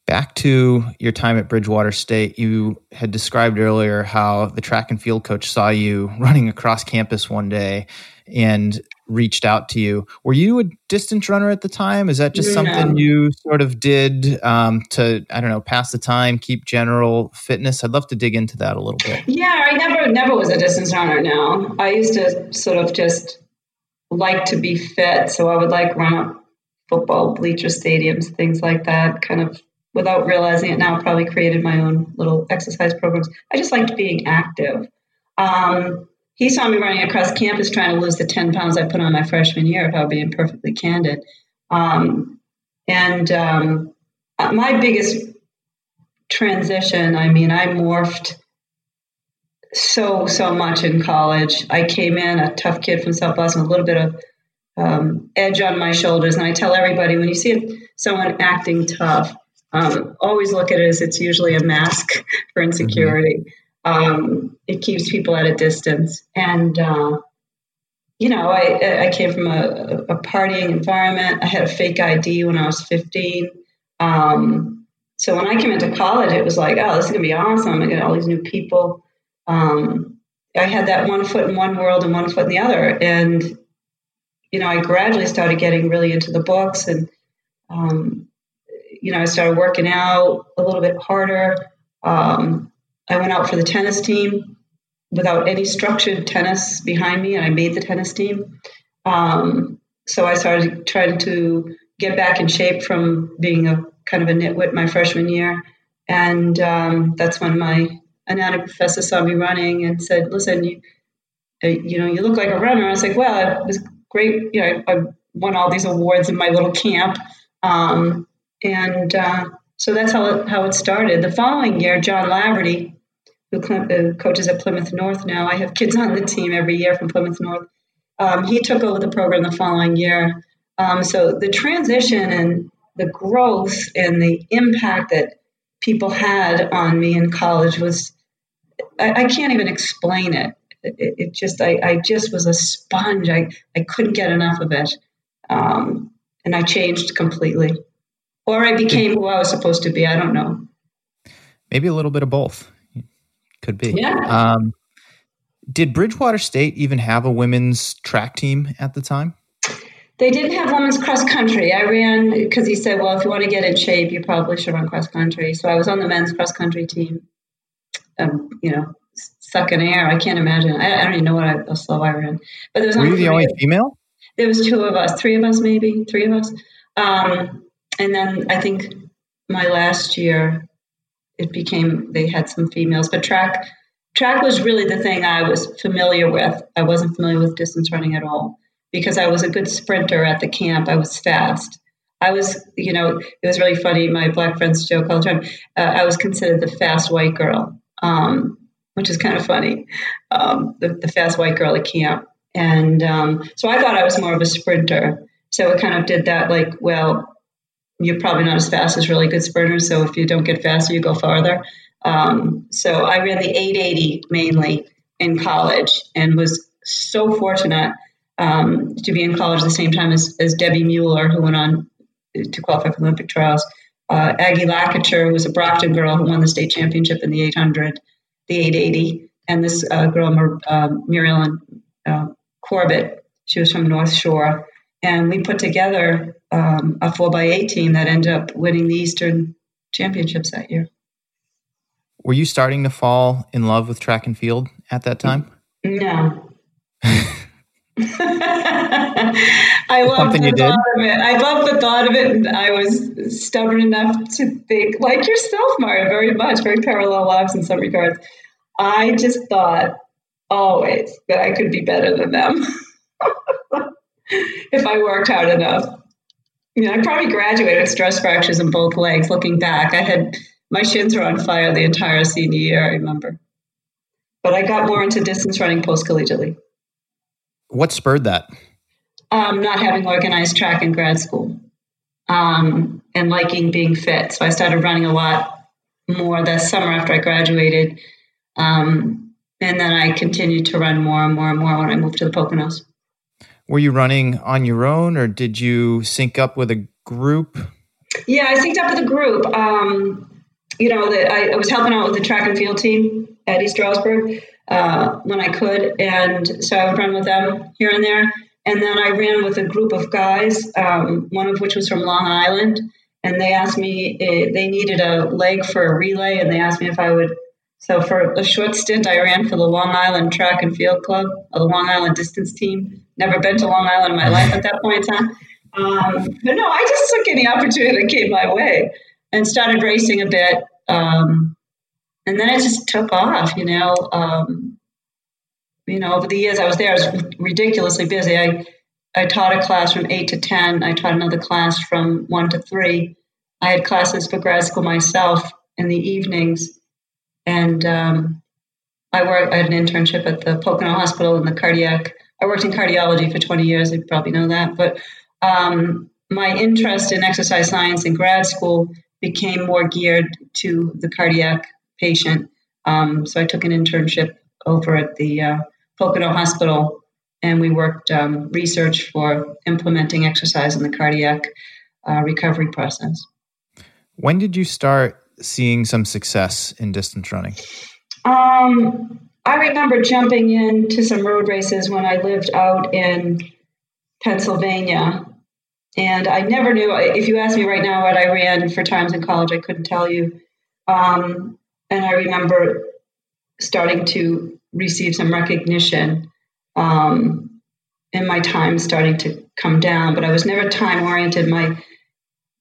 Back to your time at Bridgewater State, you had described earlier how the track and field coach saw you running across campus one day and reached out to you. Were you a distance runner at the time? Is that just something you sort of did to, I don't know, pass the time, keep general fitness? I'd love to dig into that a little bit. Yeah, I never was a distance runner now. I used to sort of just like to be fit. So I would like run up football, bleacher stadiums, things like that, kind of without realizing it now, probably created my own little exercise programs. I just liked being active. He saw me running across campus trying to lose the 10 pounds I put on my freshman year, if I'm being perfectly candid. My biggest transition, I mean, I morphed so much in college. I came in a tough kid from South Boston, a little bit of edge on my shoulders. And I tell everybody, when you see someone acting tough, always look at it as it's usually a mask for insecurity. It keeps people at a distance. And, you know, I came from a partying environment. I had a fake ID when I was 15. So when I came into college, it was like, oh, this is going to be awesome. I got all these new people. I had that one foot in one world and one foot in the other. And, you know, I gradually started getting really into the books and, you know, I started working out a little bit harder. I went out for the tennis team without any structured tennis behind me, and I made the tennis team. So I started trying to get back in shape from being a kind of a nitwit my freshman year. And that's when my anatomy professor saw me running and said, listen, you look like a runner. I was like, well, it was great. You know, I won all these awards in my little camp. So that's how it started. The following year, John Laverty, who coaches at Plymouth North now, I have kids on the team every year from Plymouth North. He took over the program the following year. So the transition and the growth and the impact that people had on me in college was, I can't even explain it. I just was a sponge. I couldn't get enough of it. And I changed completely. Or I became who I was supposed to be. I don't know. Maybe a little bit of both. Could be. Yeah. Did Bridgewater State even have a women's track team at the time? They didn't have women's cross country. I ran because he said, well, if you want to get in shape, you probably should run cross country. So I was on the men's cross country team, sucking air. I can't imagine. I don't even know how slow I ran. But there was Were you the only female? There was three of us. And then I think my last year, they had some females, but track was really the thing I was familiar with. I wasn't familiar with distance running at all because I was a good sprinter at the camp. I was fast. It was really funny. My black friends joke all the time. I was considered the fast white girl, which is kind of funny. The fast white girl at camp. And so I thought I was more of a sprinter. So it kind of did that, like, well, you're probably not as fast as really good sprinters. So if you don't get faster, you go farther. So I ran the 880 mainly in college and was so fortunate to be in college at the same time as Debbie Mueller, who went on to qualify for Olympic trials. Aggie Lackacher, who was a Brockton girl who won the state championship in the 800, the 880. And this girl, Muriel Corbett, she was from North Shore. And we put together a 4x8 team that ended up winning the Eastern Championships that year. Were you starting to fall in love with track and field at that time? No. I loved the thought of it. I loved the thought of it. I was stubborn enough to think, like yourself, Mario, very much, very parallel lives in some regards. I just thought always that I could be better than them. If I worked hard enough. I probably graduated with stress fractures in both legs. Looking back, my shins were on fire the entire senior year, I remember. But I got more into distance running post-collegiately. What spurred that? Not having organized track in grad school and liking being fit. So I started running a lot more that summer after I graduated. And then I continued to run more and more and more when I moved to the Poconos. Were you running on your own or did you sync up with a group? Yeah, I synced up with a group. I was helping out with the track and field team at East Stroudsburg when I could. And so I would run with them here and there. And then I ran with a group of guys, one of which was from Long Island. And they asked me, they needed a leg for a relay. And they asked me if I would. So for a short stint, I ran for the Long Island Track and Field Club, or the Long Island distance team. Never been to Long Island in my life at that point in time. But no, I just took any opportunity that came my way and started racing a bit. And then I just took off, over the years I was there, I was ridiculously busy. I taught a class from 8 to 10. I taught another class from 1 to 3. I had classes for grad school myself in the evenings. And I had an internship at the Pocono Hospital in the cardiac. I worked in cardiology for 20 years. You probably know that. But my interest in exercise science in grad school became more geared to the cardiac patient. So I took an internship over at the Pocono Hospital, and we worked research for implementing exercise in the cardiac recovery process. When did you start seeing some success in distance running? I remember jumping into some road races when I lived out in Pennsylvania. And I never knew, if you asked me right now what I ran for times in college, I couldn't tell you. And I remember starting to receive some recognition, and my time starting to come down. But I was never time-oriented. My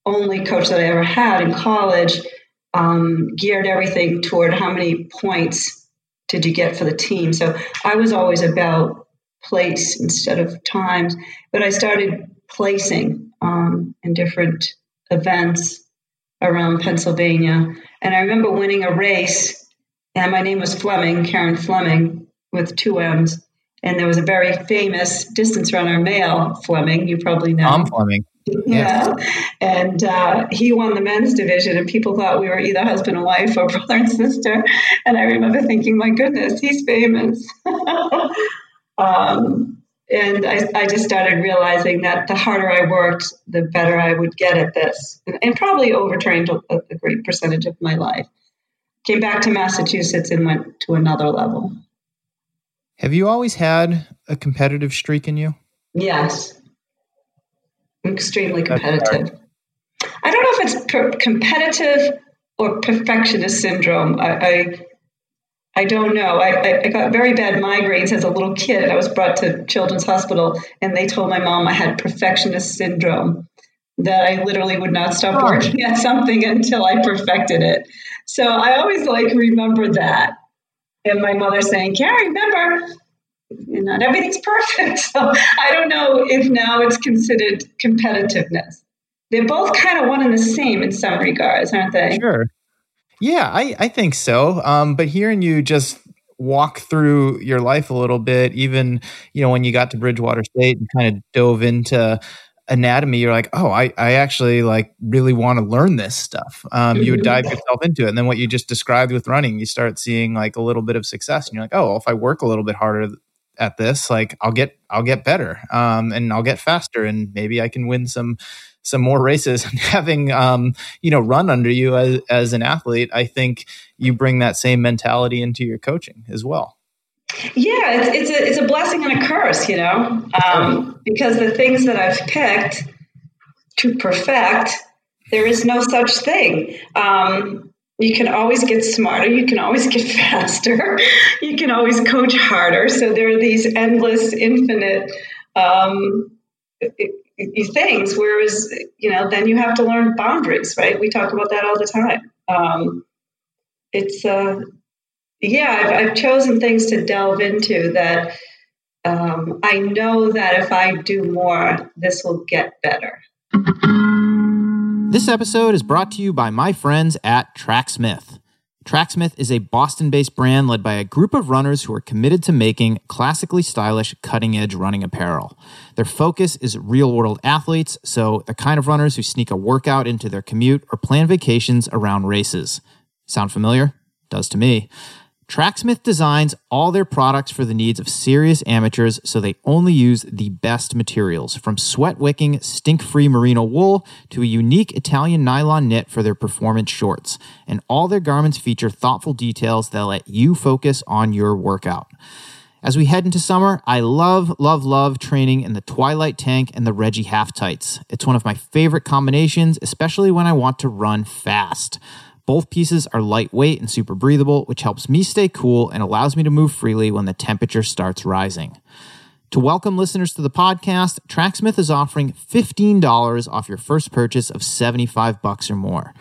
only coach that I ever had in college geared everything toward how many points did you get for the team. So I was always about place instead of times. But I started placing in different events around Pennsylvania. And I remember winning a race, and my name was Fleming, Karen Fleming, with two M's. And there was a very famous distance runner, male Fleming, you probably know. Tom Fleming. Yeah. And he won the men's division, and people thought we were either husband and wife or brother and sister. And I remember thinking, my goodness, he's famous. And I just started realizing that the harder I worked, the better I would get at this, and probably overtrained a great percentage of my life. Came back to Massachusetts and went to another level. Have you always had a competitive streak in you? Yes. I'm extremely competitive. I don't know if it's competitive or perfectionist syndrome. I don't know. I got very bad migraines as a little kid. I was brought to Children's Hospital, and they told my mom I had perfectionist syndrome, that I literally would not stop working at something until I perfected it. So I always remember that. And my mother saying, Karen, remember, not everything's perfect. So I don't know if now it's considered competitiveness. They're both kind of one and the same in some regards, aren't they? Sure. Yeah, I think so. But hearing you just walk through your life a little bit, even when you got to Bridgewater State and kind of dove into anatomy, you're like, oh, I actually really want to learn this stuff. You would dive yourself into it. And then what you just described with running, you start seeing a little bit of success, and you're like, oh, well, if I work a little bit harder at this, I'll get better, and I'll get faster, and maybe I can win some more races. And having, run under you as an athlete, I think you bring that same mentality into your coaching as well. Yeah, it's a blessing and a curse, because the things that I've picked to perfect, there is no such thing. You can always get smarter. You can always get faster. You can always coach harder. So there are these endless, infinite things. Whereas, then you have to learn boundaries, right? We talk about that all the time. I've chosen things to delve into that I know that if I do more, this will get better. This episode is brought to you by my friends at Tracksmith. Tracksmith is a Boston-based brand led by a group of runners who are committed to making classically stylish, cutting-edge running apparel. Their focus is real-world athletes, so the kind of runners who sneak a workout into their commute or plan vacations around races. Sound familiar? Does to me. Tracksmith designs all their products for the needs of serious amateurs, so they only use the best materials, from sweat-wicking, stink-free merino wool to a unique Italian nylon knit for their performance shorts. And all their garments feature thoughtful details that let you focus on your workout. As we head into summer, I love, love, love training in the Twilight Tank and the Reggie Half Tights. It's one of my favorite combinations, especially when I want to run fast. Both pieces are lightweight and super breathable, which helps me stay cool and allows me to move freely when the temperature starts rising. To welcome listeners to the podcast, Tracksmith is offering $15 off your first purchase of $75 or more.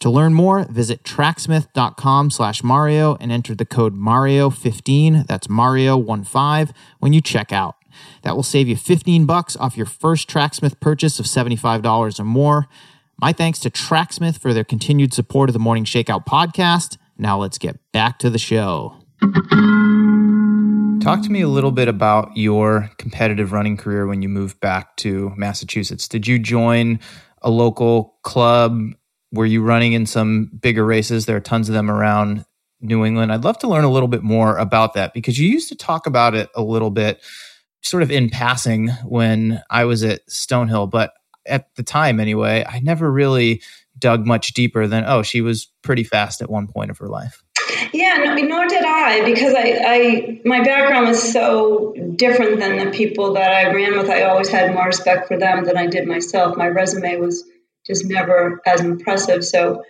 To learn more, visit tracksmith.com/Mario and enter the code MARIO15, that's Mario15, when you check out. That will save you $15 off your first Tracksmith purchase of $75 or more. My thanks to Tracksmith for their continued support of the Morning Shakeout podcast. Now let's get back to the show. Talk to me a little bit about your competitive running career when you moved back to Massachusetts. Did you join a local club? Were you running in some bigger races? There are tons of them around New England. I'd love to learn a little bit more about that, because you used to talk about it a little bit, sort of in passing, when I was at Stonehill, but at the time anyway, I never really dug much deeper than, oh, she was pretty fast at one point of her life. Yeah, nor did I, because I my background was so different than the people that I ran with. I always had more respect for them than I did myself. My resume was just never as impressive. So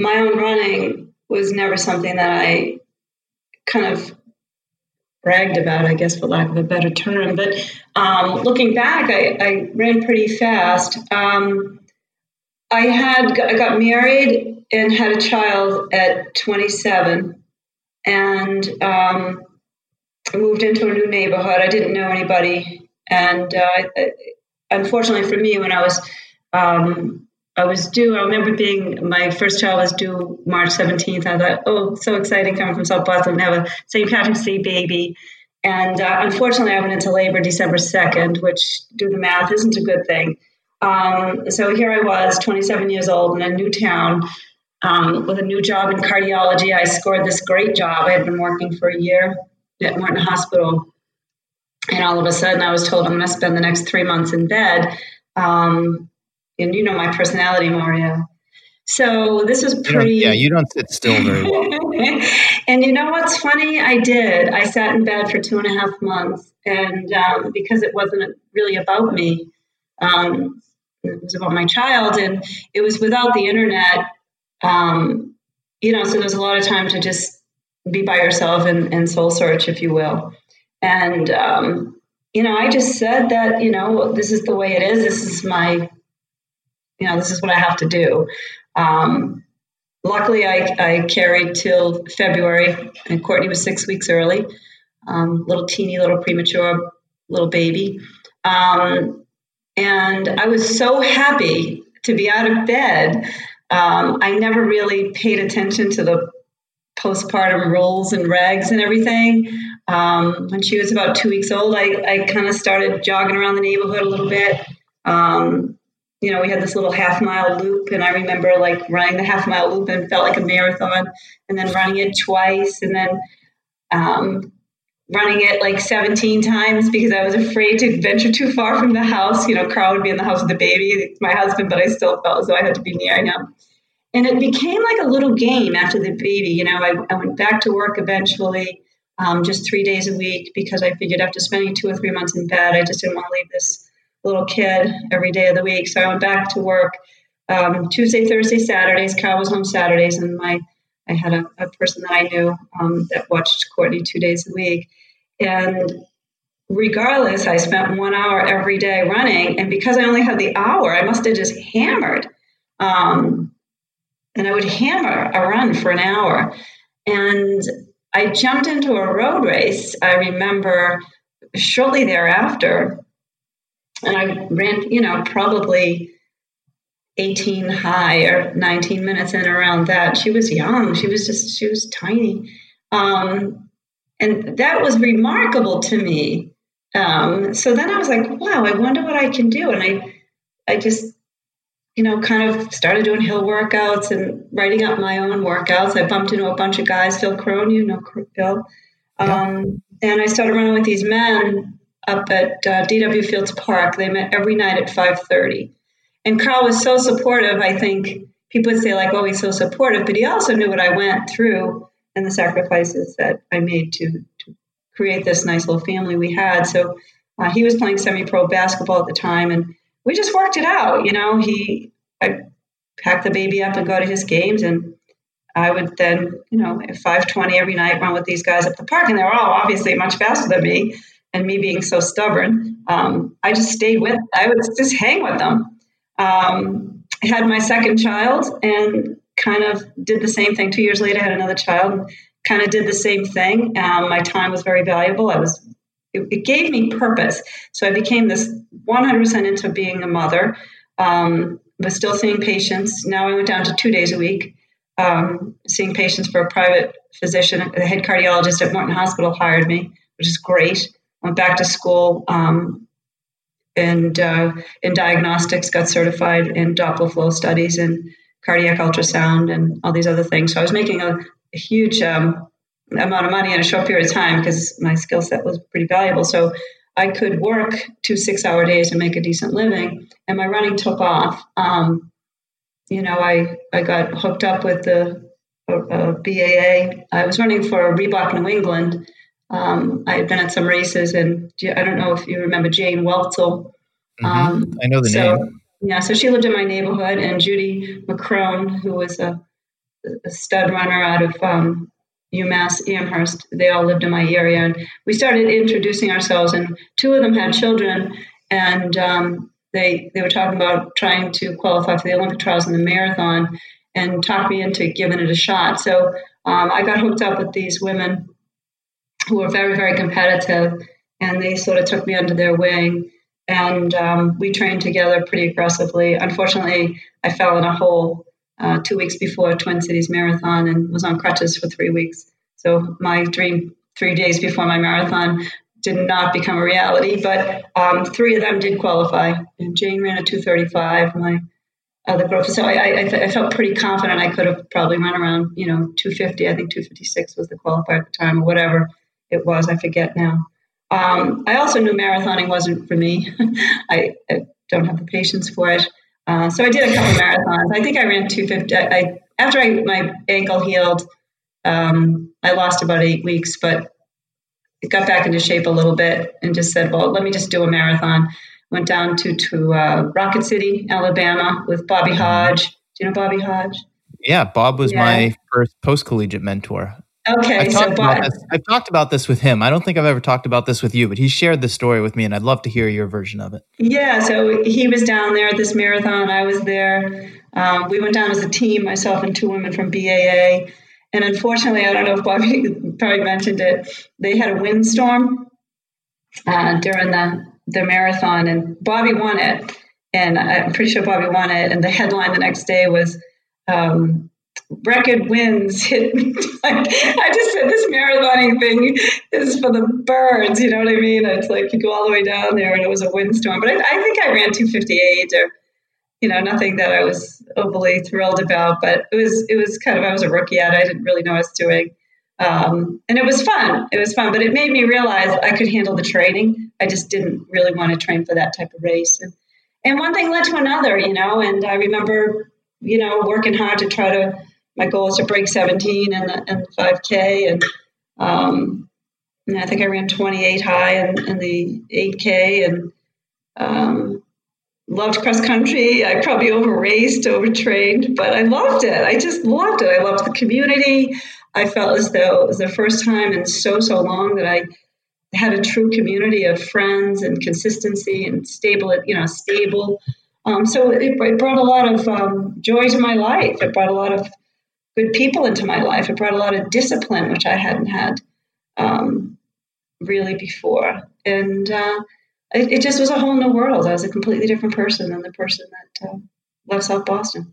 my own running was never something that I kind of bragged about, I guess, for lack of a better term. But looking back, I ran pretty fast. I got married and had a child at 27, and I moved into a new neighborhood. I didn't know anybody, and unfortunately for me, when I remember my first child was due March 17th. I thought, oh, so exciting coming from South Boston to have a St. Patrick's Day baby. And unfortunately, I went into labor December 2nd, which, do the math, isn't a good thing. So here I was, 27 years old, in a new town with a new job in cardiology. I scored this great job. I had been working for a year at Morton Hospital. And all of a sudden, I was told I'm going to spend the next 3 months in bed. And you know my personality, Mario. So this was pretty... you don't sit still very well. And you know what's funny? I did. I sat in bed for 2.5 months, and because it wasn't really about me. It was about my child, and it was without the internet. So there was a lot of time to just be by yourself and soul search, if you will. And, I just said that, this is the way it is. This is my... this is what I have to do. Luckily, I carried till February, and Courtney was 6 weeks early, little premature, little baby. And I was so happy to be out of bed. I never really paid attention to the postpartum rules and regs and everything. When she was about 2 weeks old, I kind of started jogging around the neighborhood a little bit. We had this little half-mile loop, and I remember, running the half-mile loop and felt like a marathon, and then running it twice, and then running it, 17 times because I was afraid to venture too far from the house. Carl would be in the house with the baby, my husband, but I still felt as though I had to be near him. And it became like a little game after the baby. I went back to work eventually, just 3 days a week, because I figured after spending 2 or 3 months in bed, I just didn't want to leave this little kid every day of the week. So I went back to work Tuesday, Thursday, Saturdays. Carl was home Saturdays, and I had a person that I knew that watched Courtney 2 days a week. And regardless, I spent 1 hour every day running, and because I only had the hour, I must have just hammered. And I would hammer a run for an hour. And I jumped into a road race, I remember, shortly thereafter. And I ran, probably 18 high or 19 minutes in around that. She was young. She was tiny. And that was remarkable to me. So then I was like, wow, I wonder what I can do. And I just, kind of started doing hill workouts and writing up my own workouts. I bumped into a bunch of guys, Phil Crone, Phil. And I started running with these men up at D.W. Fields Park. They met every night at 5:30. And Carl was so supportive. I think people would say, oh, he's so supportive. But he also knew what I went through and the sacrifices that I made to create this nice little family we had. So he was playing semi-pro basketball at the time, and we just worked it out. I packed the baby up and go to his games, and I would then, at 5:20 every night, run with these guys at the park, and they were all obviously much faster than me. And me being so stubborn, I just stayed with them. I would just hang with them. I had my second child and kind of did the same thing. 2 years later, I had another child and kind of did the same thing. My time was very valuable. It gave me purpose. So I became this 100% into being a mother, was still seeing patients. Now I went down to 2 days a week, seeing patients for a private physician. The head cardiologist at Morton Hospital hired me, which is great. Went back to school and in diagnostics, got certified in Doppler flow studies and cardiac ultrasound and all these other things. So I was making a huge amount of money in a short period of time because my skill set was pretty valuable. So I could work 2 6-hour days and make a decent living. And my running took off. I got hooked up with the BAA. I was running for Reebok New England. I had been at some races, and I don't know if you remember Jane Weltzel. I know the name. Yeah, so she lived in my neighborhood, and Judy McCrone, who was a stud runner out of UMass Amherst. They all lived in my area. And we started introducing ourselves, and two of them had children, and they were talking about trying to qualify for the Olympic trials in the marathon, and talked me into giving it a shot. So I got hooked up with these women who were very, very competitive, and they sort of took me under their wing. And we trained together pretty aggressively. Unfortunately, I fell in a hole 2 weeks before Twin Cities Marathon and was on crutches for 3 weeks. So my dream 3 days before my marathon did not become a reality, but three of them did qualify. And Jane ran a 2:35. My other girl, so I felt pretty confident I could have probably run around 250. I think 256 was the qualifier at the time, or whatever it was. I forget now. I also knew marathoning wasn't for me. I don't have the patience for it. So I did a couple of marathons. I think I ran 250. After my ankle healed, I lost about 8 weeks, but it got back into shape a little bit and just said, well, let me just do a marathon. Went down to Rocket City, Alabama with Bobby Hodge. Do you know Bobby Hodge? Yeah, Bob was my first post-collegiate mentor. Okay, I've talked about this with him. I don't think I've ever talked about this with you, but he shared this story with me, and I'd love to hear your version of it. Yeah, so he was down there at this marathon. I was there. We went down as a team, myself and two women from BAA. And unfortunately, I don't know if Bobby probably mentioned it, they had a windstorm during the marathon, and Bobby won it. And I'm pretty sure Bobby won it. And the headline the next day was... record wins hit. I just said, this marathoning thing is for the birds, you know what I mean? It's like you go all the way down there, and it was a windstorm. But I think I ran 2:58, or nothing that I was overly thrilled about. But it was kind of, I was a rookie at it. I didn't really know what I was doing, and it was fun. But it made me realize I could handle the training. I just didn't really want to train for that type of race, and one thing led to another, And I remember, working hard to try to. My goal is to break 17 and 5K, and I think I ran 28 high in the 8K, and loved cross country. I probably overtrained, but I loved it. I just loved it. I loved the community. I felt as though it was the first time in so long that I had a true community of friends and consistency and stable. So it brought a lot of joy to my life. It brought a lot of good people into my life. It brought a lot of discipline, which I hadn't had really before. And it just was a whole new world. I was a completely different person than the person that left South Boston.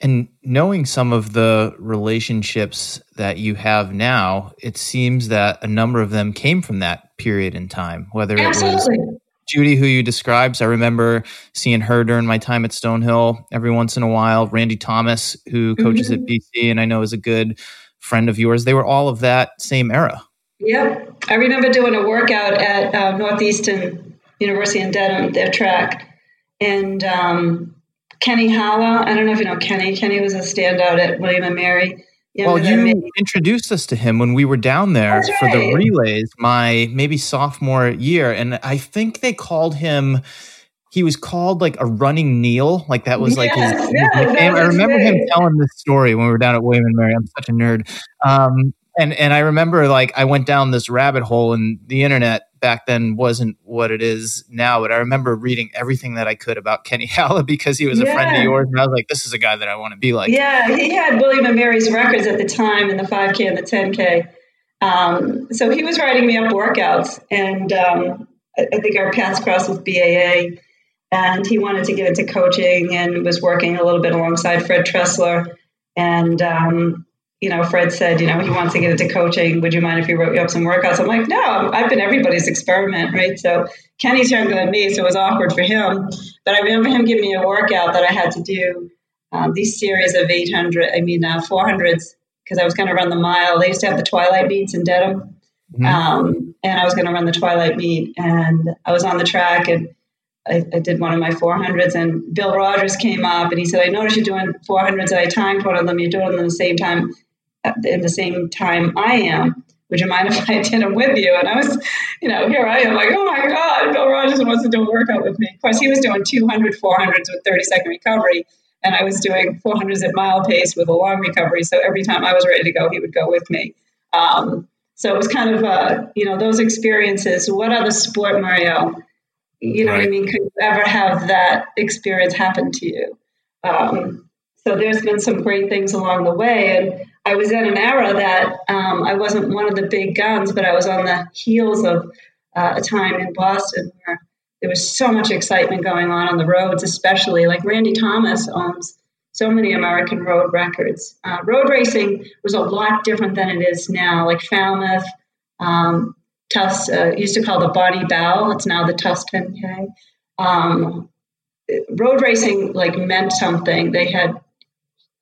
And knowing some of the relationships that you have now, it seems that a number of them came from that period in time, whether it Absolutely. Was Judy, who you described. So I remember seeing her during my time at Stonehill every once in a while. Randy Thomas, who coaches at BC, and I know is a good friend of yours. They were all of that same era. Yep. I remember doing a workout at Northeastern University in Dedham, their track. And Kenny Halla, I don't know if you know Kenny. Kenny was a standout at William & Mary. Well, you introduced us to him when we were down there for the relays, my maybe sophomore year. And I think they called him, he was called like a running Neil. Like that was like his nickname. I remember him telling this story when we were down at William & Mary. I'm such a nerd. And I remember like I went down this rabbit hole, and the internet back then wasn't what it is now. But I remember reading everything that I could about Kenny Halla because he was a friend of yours. And I was like, this is a guy that I want to be like. Yeah, he had William & Mary's records at the time in the 5K and the 10K. So he was writing me up workouts. And I think our paths crossed with BAA. And he wanted to get into coaching and was working a little bit alongside Fred Tressler. And Fred said, he wants to get into coaching. Would you mind if he wrote you up some workouts? I'm like, no, I've been everybody's experiment, right? So Kenny's younger than me, so it was awkward for him. But I remember him giving me a workout that I had to do these series of 400s, because I was going to run the mile. They used to have the twilight meets in Dedham. Mm-hmm. And I was going to run the twilight meet. And I was on the track, and I did one of my 400s, and Bill Rogers came up, and he said, I noticed you're doing 400s, and I timed one of them. You're doing them the same time I am. Would you mind if I did them with you? And I was, here I am like, oh my God, Bill Rogers wants to do a workout with me. Of course, he was doing 200 400s with 30-second recovery, and I was doing 400s at mile pace with a long recovery. So every time I was ready to go, he would go with me. So it was kind of, those experiences. What other sport, Mario, you know what I mean, could you ever have that experience happen to you? So there's been some great things along the way. And I was in an era that I wasn't one of the big guns, but I was on the heels of a time in Boston where there was so much excitement going on the roads, especially like Randy Thomas owns so many American road records. Road racing was a lot different than it is now. Like Falmouth, Tufts, used to call the Bonnie Bell. It's now the Tufts 10K. Road racing like meant something. They had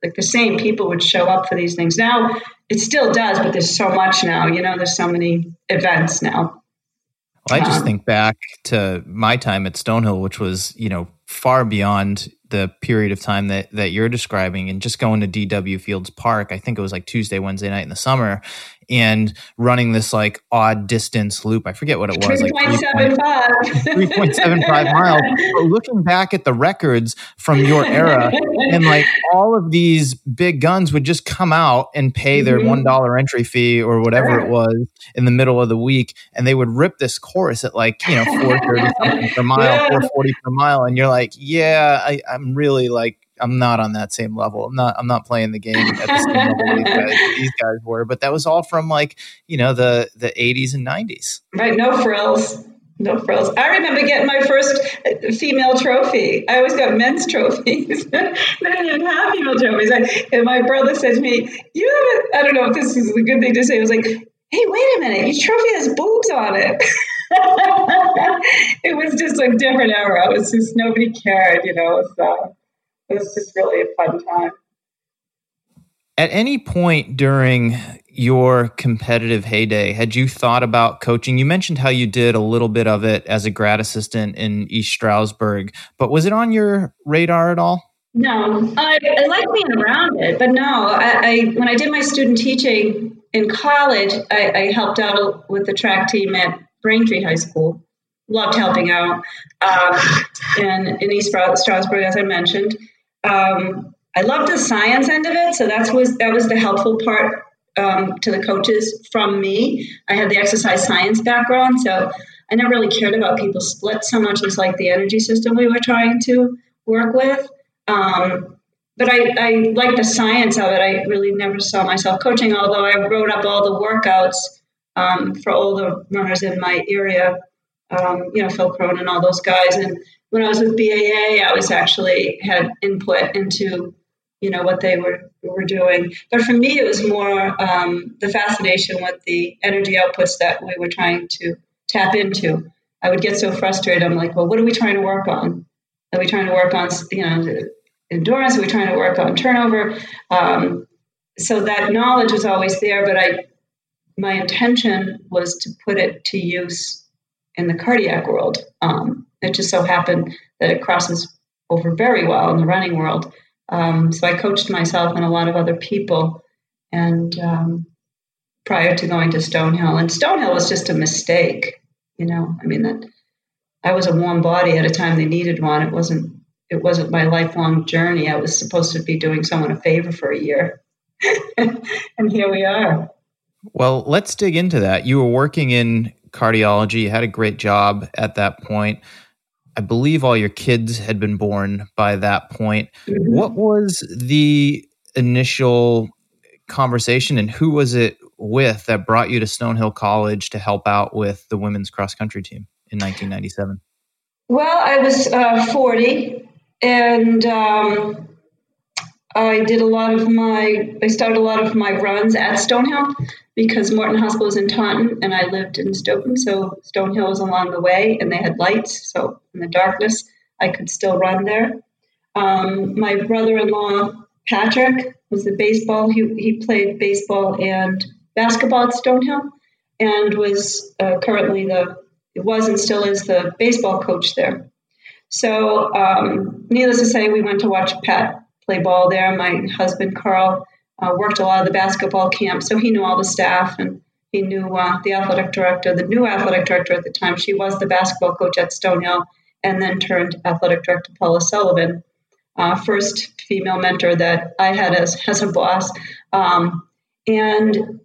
like the same people would show up for these things. Now it still does, but there's so much now. You know, there's so many events now. Well, I just think back to my time at Stonehill, which was, far beyond the period of time that you're describing, and just going to D.W. Fields Park, I think it was like Tuesday, Wednesday night in the summer, and running this like odd distance loop. I forget what it was. 3.75. 3.75 miles. But looking back at the records from your era, and like all of these big guns would just come out and pay their $1 entry fee or whatever it was in the middle of the week. And they would rip this course at like, 430 something per mile, 440 per mile. And you're like, yeah, I'm really like, I'm not on that same level. I'm not playing the game at the same level these guys were. But that was all from like, the 80s and 90s. Right. No frills. I remember getting my first female trophy. I always got men's trophies. Then I didn't have female trophies. And my brother said to me, "You have a," I don't know if this is a good thing to say. It was like, "Hey, wait a minute. Your trophy has boobs on it." It was just a different era. It was just nobody cared, so. It was just really a fun time. At any point during your competitive heyday, had you thought about coaching? You mentioned how you did a little bit of it as a grad assistant in East Stroudsburg, but was it on your radar at all? No, I like being around it, but no. I when I did my student teaching in college, I helped out with the track team at Braintree High School. Loved helping out in East Stroudsburg, as I mentioned. I loved the science end of it, so that was the helpful part to the coaches from me. I had the exercise science background, so I never really cared about people's splits so much as like the energy system we were trying to work with. But I liked the science of it. I really never saw myself coaching, although I wrote up all the workouts for all the runners in my area, Phil Cronin and all those guys. And when I was with BAA, I was actually had input into, what they were doing. But for me, it was more the fascination with the energy outputs that we were trying to tap into. I would get so frustrated. I'm like, well, what are we trying to work on? Are we trying to work on, endurance? Are we trying to work on turnover? So that knowledge was always there, but my intention was to put it to use in the cardiac world. It just so happened that it crosses over very well in the running world. So I coached myself and a lot of other people. And prior to going to Stonehill, and Stonehill was just a mistake. I was a warm body at a time they needed one. It wasn't my lifelong journey. I was supposed to be doing someone a favor for a year. And here we are. Well, let's dig into that. You were working in cardiology. You had a great job at that point. I believe all your kids had been born by that point. Mm-hmm. What was the initial conversation and who was it with that brought you to Stonehill College to help out with the women's cross-country team in 1997? Well, I was 40 and I started a lot of my runs at Stonehill because Morton Hospital was in Taunton and I lived in Stoughton. So Stonehill was along the way and they had lights. So in the darkness, I could still run there. My brother-in-law, Patrick, was the baseball. He played baseball and basketball at Stonehill and was still is the baseball coach there. So needless to say, we went to watch Pat play ball there. My husband, Carl, worked a lot of the basketball camp, so he knew all the staff, and he knew the athletic director, the new athletic director at the time. She was the basketball coach at Stonehill and then turned athletic director Paula Sullivan, first female mentor that I had as a boss. And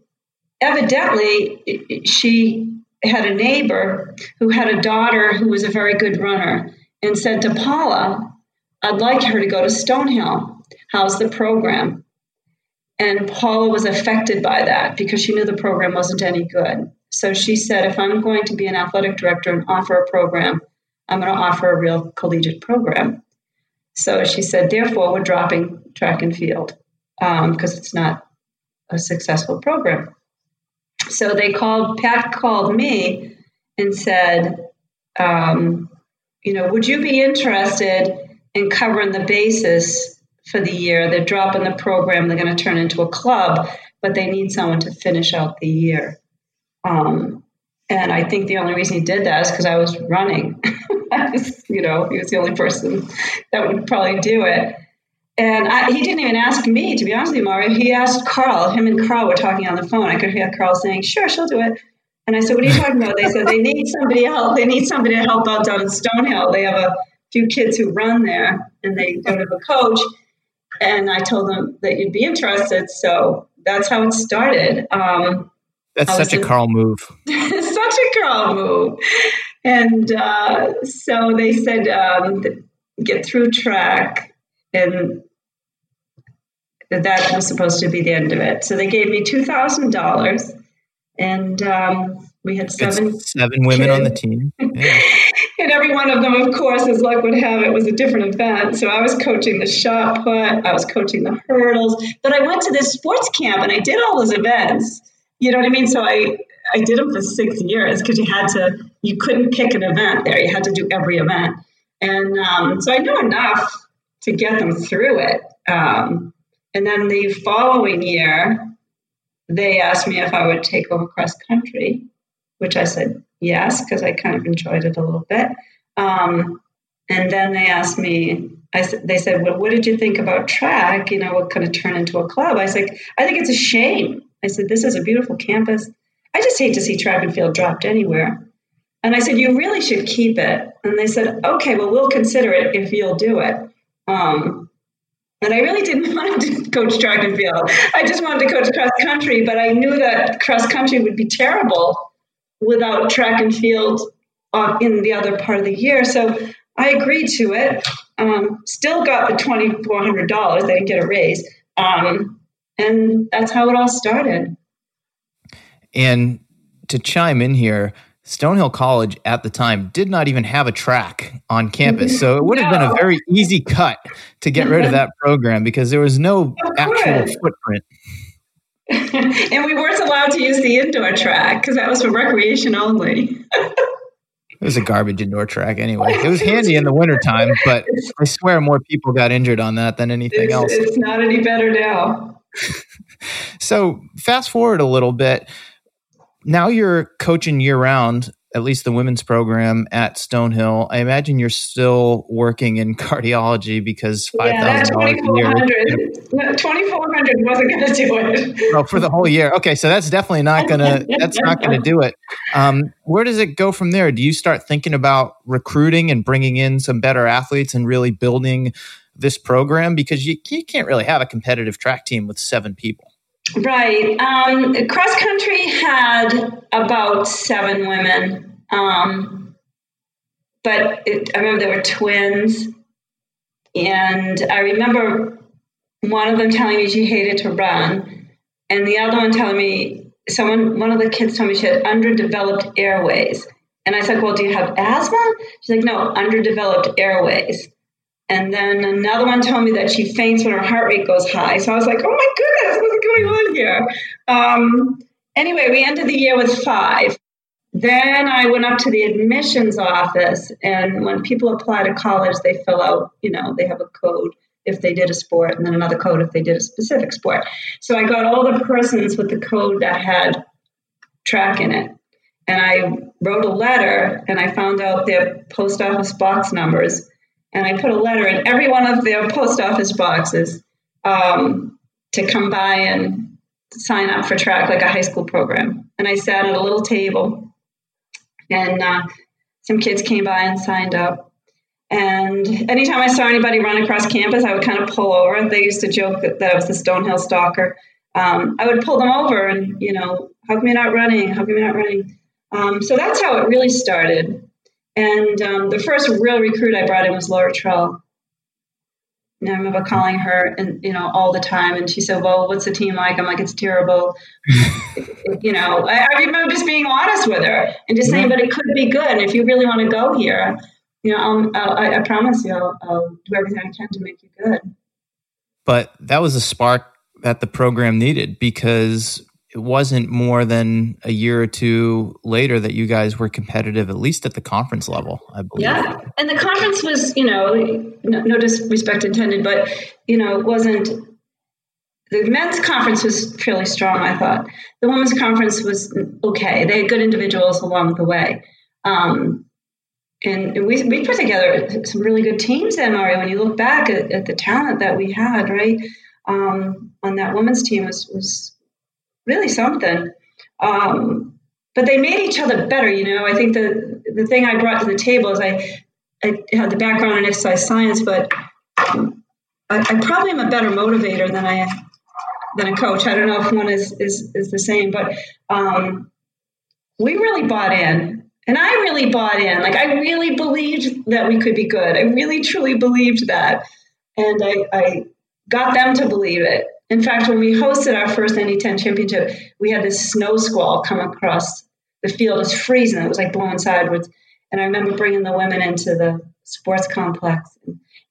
evidently, she had a neighbor who had a daughter who was a very good runner and said to Paula, I'd like her to go to Stonehill. How's the program? And Paula was affected by that because she knew the program wasn't any good. So she said, if I'm going to be an athletic director and offer a program, I'm going to offer a real collegiate program. So she said, therefore, we're dropping track and field because it's not a successful program. So they called, Pat called me and said, would you be interested in covering the bases for the year? They're dropping the program. They're going to turn into a club, but they need someone to finish out the year. And I think the only reason he did that is because I was running. He was the only person that would probably do it. And he didn't even ask me, to be honest with you, Mario. He asked Carl. Him and Carl were talking on the phone. I could hear Carl saying, sure, she'll do it. And I said, what are you talking about? They said, they need somebody to help out down in Stonehill. They have a few kids who run there, and they go to the coach. And I told them that you'd be interested. So that's how it started. That's such a Carl move. And so they said, get through track. And that was supposed to be the end of it. So they gave me $2,000. And we had seven women kids on the team. Yeah. And every one of them, of course, as luck would have it, was a different event. So I was coaching the shot put. I was coaching the hurdles. But I went to this sports camp, and I did all those events. You know what I mean? So I did them for 6 years because you couldn't pick an event there. You had to do every event. And so I knew enough to get them through it. And then the following year, they asked me if I would take over cross country, which I said yes, because I kind of enjoyed it a little bit. And then they asked me, they said, well, what did you think about track? What kind of turn into a club? I was like, I think it's a shame. I said, this is a beautiful campus. I just hate to see track and field dropped anywhere. And I said, you really should keep it. And they said, okay, well, we'll consider it if you'll do it. And I really didn't want to coach track and field. I just wanted to coach cross country, but I knew that cross country would be terrible without track and field in the other part of the year. So I agreed to it. Still got the $2,400. They didn't get a raise. And that's how it all started. And to chime in here, Stonehill College at the time did not even have a track on campus. So it would have been a very easy cut to get rid of that program because there was no actual footprint. And we weren't allowed to use the indoor track because that was for recreation only. It was a garbage indoor track anyway. It was handy in the wintertime, but I swear more people got injured on that than anything else. It's not any better now. So fast forward a little bit. Now you're coaching year-round, at least the women's program at Stonehill. I imagine you're still working in cardiology because $5,000 a year. $2,400 wasn't going to do it. Well, for the whole year. Okay, so that's definitely not going to. That's not going to do it. Where does it go from there? Do you start thinking about recruiting and bringing in some better athletes and really building this program? Because you can't really have a competitive track team with seven people. Right. Cross country had about seven women, but I remember they were twins, and I remember one of them telling me she hated to run, and the other one telling me one of the kids told me she had underdeveloped airways, and I said, "Well, do you have asthma?" She's like, "No, underdeveloped airways." And then another one told me that she faints when her heart rate goes high. So I was like, oh, my goodness, what's going on here? Anyway, we ended the year with five. Then I went up to the admissions office. And when people apply to college, they fill out, they have a code if they did a sport and then another code if they did a specific sport. So I got all the persons with the code that had track in it. And I wrote a letter, and I found out their post office box numbers. And I put a letter in every one of their post office boxes to come by and sign up for track like a high school program. And I sat at a little table, and some kids came by and signed up. And anytime I saw anybody run across campus, I would kind of pull over. They used to joke that I was the Stonehill stalker. I would pull them over and, How come you're not running? How come you're not running? So that's how it really started. And the first real recruit I brought in was Laura Trell. And I remember calling her, and all the time. And she said, "Well, what's the team like?" I'm like, "It's terrible." I remember just being honest with her and just saying, "But it could be good. And if you really want to go here, I promise you, I'll do everything I can to make you good." But that was a spark that the program needed, because it wasn't more than a year or two later that you guys were competitive, at least at the conference level, I believe. Yeah, and the conference was, no disrespect intended, but, it wasn't, the men's conference was fairly strong, I thought. The women's conference was okay. They had good individuals along the way. And we put together some really good teams then, Mario, when you look back at the talent that we had, right? On that women's team was really something. But they made each other better, I think the thing I brought to the table is I had the background in exercise science, but I probably am a better motivator than a coach. I don't know if one is the same, but we really bought in. And I really bought in. Like, I really believed that we could be good. I really, truly believed that. And I got them to believe it. In fact, when we hosted our first NE-10 championship, we had this snow squall come across the field. It was freezing. It was like blowing sideways. And I remember bringing the women into the sports complex.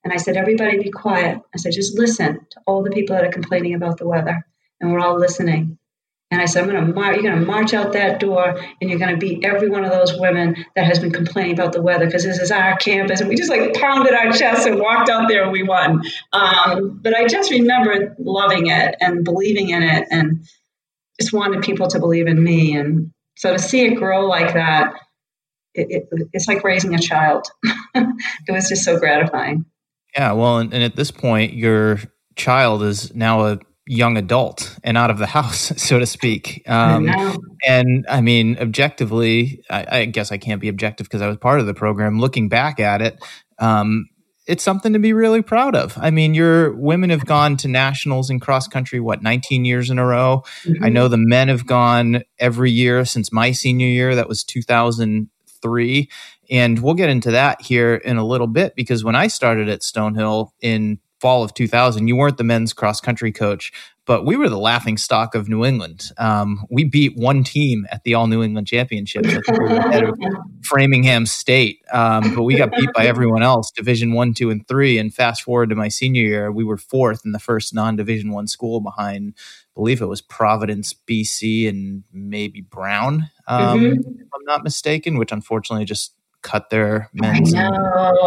And I said, "Everybody be quiet." I said, "Just listen to all the people that are complaining about the weather." And we're all listening. And I said, you're going to march out that door, and you're going to beat every one of those women that has been complaining about the weather, because this is our campus. And we just pounded our chests and walked out there, and we won. But I just remember loving it and believing in it, and just wanted people to believe in me. And so to see it grow like that, it's like raising a child. It was just so gratifying. Yeah, well, and at this point, your child is now a young adult and out of the house, so to speak. And I mean, objectively, I guess I can't be objective because I was part of the program. Looking back at it, it's something to be really proud of. I mean, your women have gone to nationals in cross country, 19 years in a row. Mm-hmm. I know the men have gone every year since my senior year. That was 2003. And we'll get into that here in a little bit, because when I started at Stonehill in fall of 2000, you weren't the men's cross country coach, but we were the laughing stock of New England. We beat one team at the All New England Championships. I think we were ahead of Framingham State, but we got beat by everyone else, Division I, II, and III. And fast forward to my senior year, we were fourth in the first non-Division I school behind, I believe it was Providence, BC, and maybe Brown, if I'm not mistaken, which unfortunately just cut their men's cross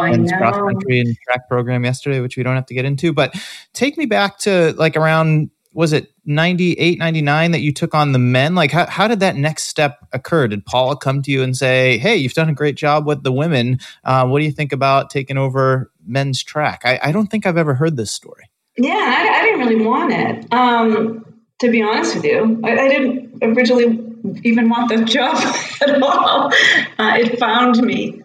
country and track program yesterday, which we don't have to get into. But take me back to around, was it 98, 99 that you took on the men? How did that next step occur? Did Paula come to you and say, "Hey, you've done a great job with the women. What do you think about taking over men's track?" I don't think I've ever heard this story. Yeah, I didn't really want it. To be honest with you, I didn't originally even want the job at all. It found me.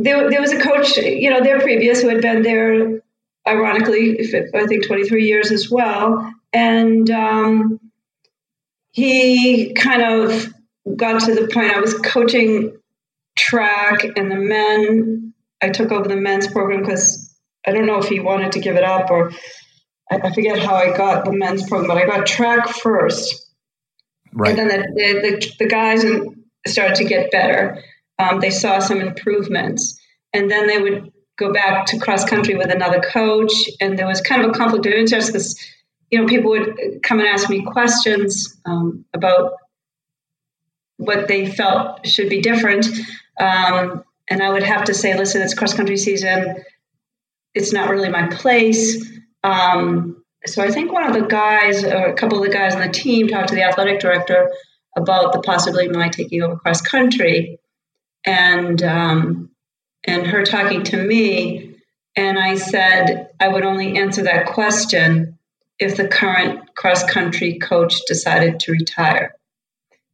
There was a coach, their previous, who had been there, ironically, I think 23 years as well. And he kind of got to the point, I was coaching track and the men. I took over the men's program because I don't know if he wanted to give it up, or I forget how I got the men's program, but I got track first. Right. And then the guys started to get better. They saw some improvements. And then they would go back to cross-country with another coach. And there was kind of a conflict of interest, because, people would come and ask me questions about what they felt should be different. And I would have to say, "Listen, it's cross-country season. It's not really my place." So I think one of the guys, or a couple of the guys on the team, talked to the athletic director about the possibility of my taking over cross country, and her talking to me. And I said, I would only answer that question if the current cross country coach decided to retire,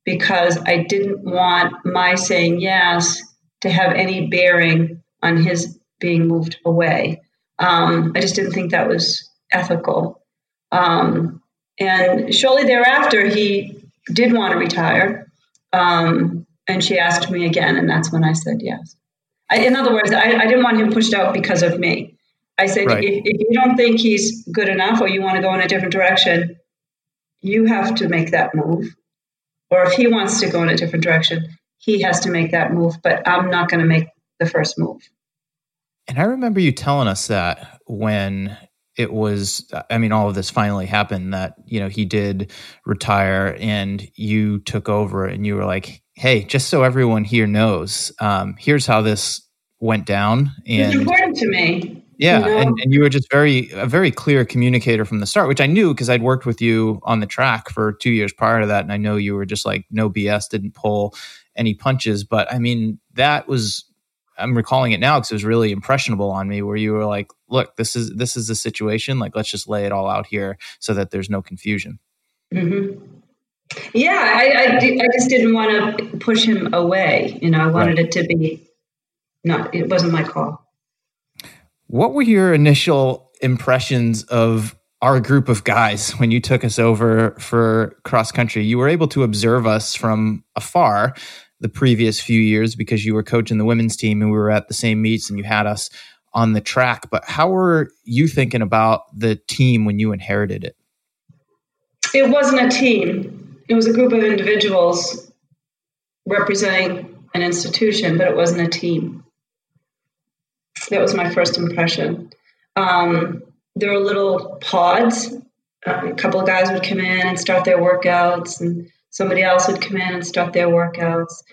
because I didn't want my saying yes to have any bearing on his being moved away. I just didn't think that was ethical. And shortly thereafter, he did want to retire. And she asked me again, and that's when I said yes. In other words, I didn't want him pushed out because of me. I said, right. If you don't think he's good enough or you want to go in a different direction, you have to make that move. Or if he wants to go in a different direction, he has to make that move, but I'm not going to make the first move. And I remember you telling us that when it was, I mean, all of this finally happened, that, you know, he did retire and you took over and you were like, hey, just so everyone here knows, here's how this went down. And it's important to me. Yeah. You know? And you were just a very clear communicator from the start, which I knew because I'd worked with you on the track for 2 years prior to that. And I know you were just like, no BS, didn't pull any punches. But I mean, that was, I'm recalling it now because it was really impressionable on me, where you were like, look, this is the situation. Like, let's just lay it all out here so that there's no confusion. Mm-hmm. Yeah. I just didn't want to push him away. You know, I wanted it to be not, it wasn't my call. What were your initial impressions of our group of guys when you took us over for cross country? You were able to observe us from afar the previous few years because you were coaching the women's team and we were at the same meets and you had us on the track. But how were you thinking about the team when you inherited it? It wasn't a team. It was a group of individuals representing an institution, but it wasn't a team. That was my first impression. There were little pods. A couple of guys would come in and start their workouts, and somebody else would come in and start their workouts.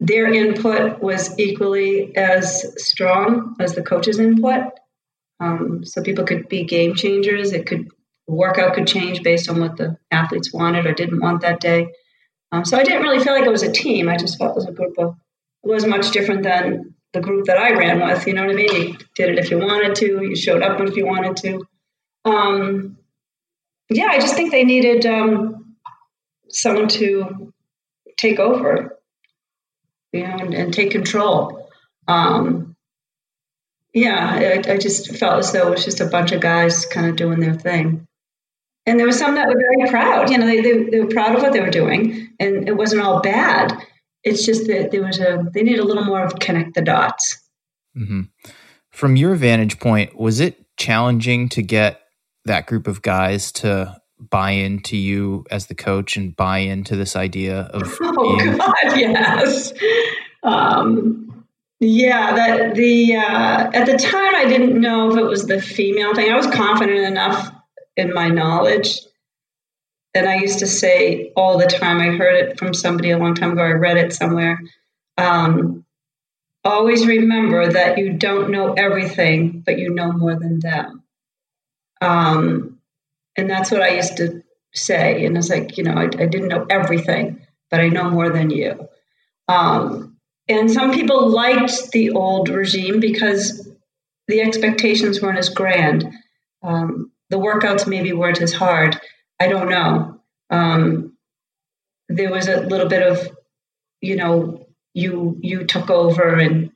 Their input was equally as strong as the coach's input. So people could be game changers. Workout could change based on what the athletes wanted or didn't want that day. So I didn't really feel like it was a team. I just felt it was a group of, it wasn't much different than the group that I ran with, you know what I mean? You did it if you wanted to, you showed up if you wanted to. Yeah, I just think they needed someone to take over, you know, and take control. I just felt as though it was just a bunch of guys kind of doing their thing. And there were some that were very proud, you know, they were proud of what they were doing, and it wasn't all bad. It's just that they need a little more of connect the dots. Mm-hmm. From your vantage point, was it challenging to get that group of guys to buy into you as the coach and buy into this idea of? Oh God, yes. At the time I didn't know if it was the female thing. I was confident enough in my knowledge. And I used to say all the time, I heard it from somebody a long time ago, I read it somewhere, always remember that you don't know everything, but you know more than them. And that's what I used to say. And it's like, you know, I didn't know everything, but I know more than you. And some people liked the old regime because the expectations weren't as grand. The workouts maybe weren't as hard. I don't know. There was a little bit of, you know, you took over, and,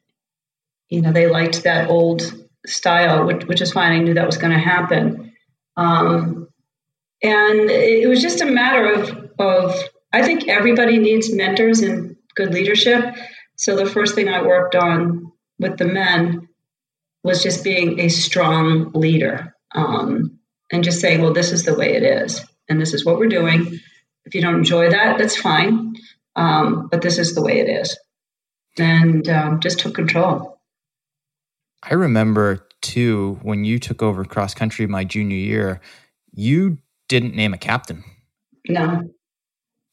you know, they liked that old style, which is fine. I knew that was going to happen. And it was just a matter of, I think everybody needs mentors and good leadership. So the first thing I worked on with the men was just being a strong leader. And just saying, well, this is the way it is, and this is what we're doing. If you don't enjoy that, that's fine. But this is the way it is. And just took control. I remember, too, when you took over cross country my junior year, you didn't name a captain. No.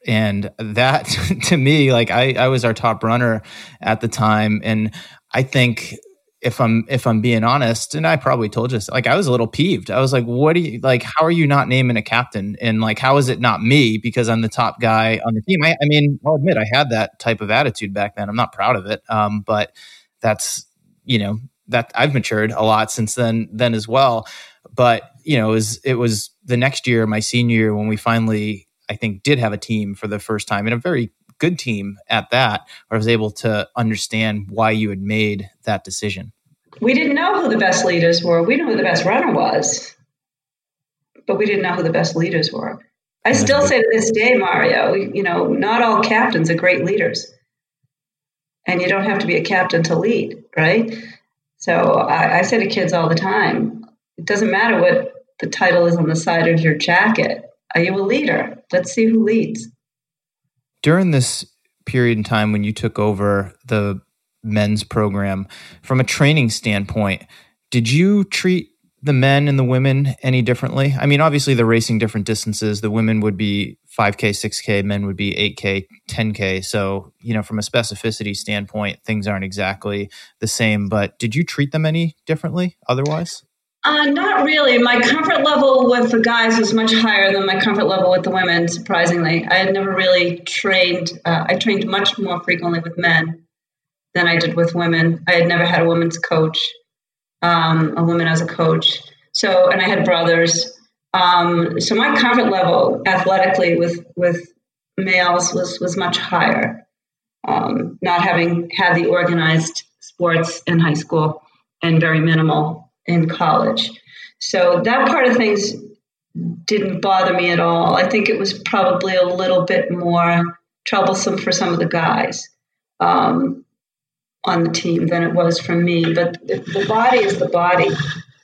And that, to me, like I was our top runner at the time. And I think, if I'm being honest, and I probably told you this, like I was a little peeved. I was like, how are you not naming a captain? And like, how is it not me? Because I'm the top guy on the team. I mean, I'll admit I had that type of attitude back then. I'm not proud of it. But that's, you know, that I've matured a lot since then as well. But, you know, it was the next year, my senior year, when we finally, I think, did have a team for the first time, and a very good team at that, where I was able to understand why you had made that decision. We didn't know who the best leaders were. We knew who the best runner was. but we didn't know who the best leaders were. I still say to this day, Mario, you know, not all captains are great leaders. And you don't have to be a captain to lead, right? So I say to kids all the time, it doesn't matter what the title is on the side of your jacket. Are you a leader? Let's see who leads. During this period in time when you took over the men's program, from a training standpoint, did you treat the men and the women any differently? I mean, obviously they're racing different distances. The women would be 5K, 6K, men would be 8K, 10K. So, you know, from a specificity standpoint, things aren't exactly the same, but did you treat them any differently otherwise? Not really. My comfort level with the guys was much higher than my comfort level with the women, surprisingly. I had never really trained. I trained much more frequently with men than I did with women. I had never had a women's coach. A woman as a coach. So, and I had brothers. So my comfort level athletically with males was much higher. Not having had the organized sports in high school and very minimal in college. So that part of things didn't bother me at all. I think it was probably a little bit more troublesome for some of the guys. On the team than it was for me. But the body is the body.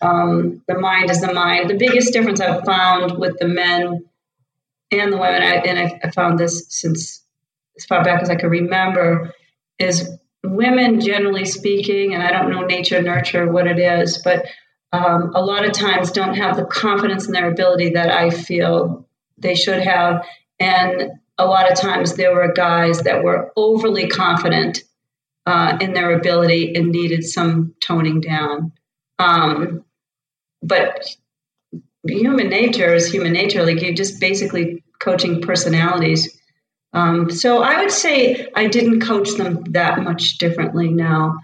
The mind is the mind. The biggest difference I've found with the men and the women, I found this since as far back as I can remember, is women, generally speaking, and I don't know nature, nurture, what it is, but a lot of times don't have the confidence in their ability that I feel they should have. And a lot of times there were guys that were overly confident in their ability and needed some toning down. But human nature is human nature. Like you're just basically coaching personalities. So I would say I didn't coach them that much differently now.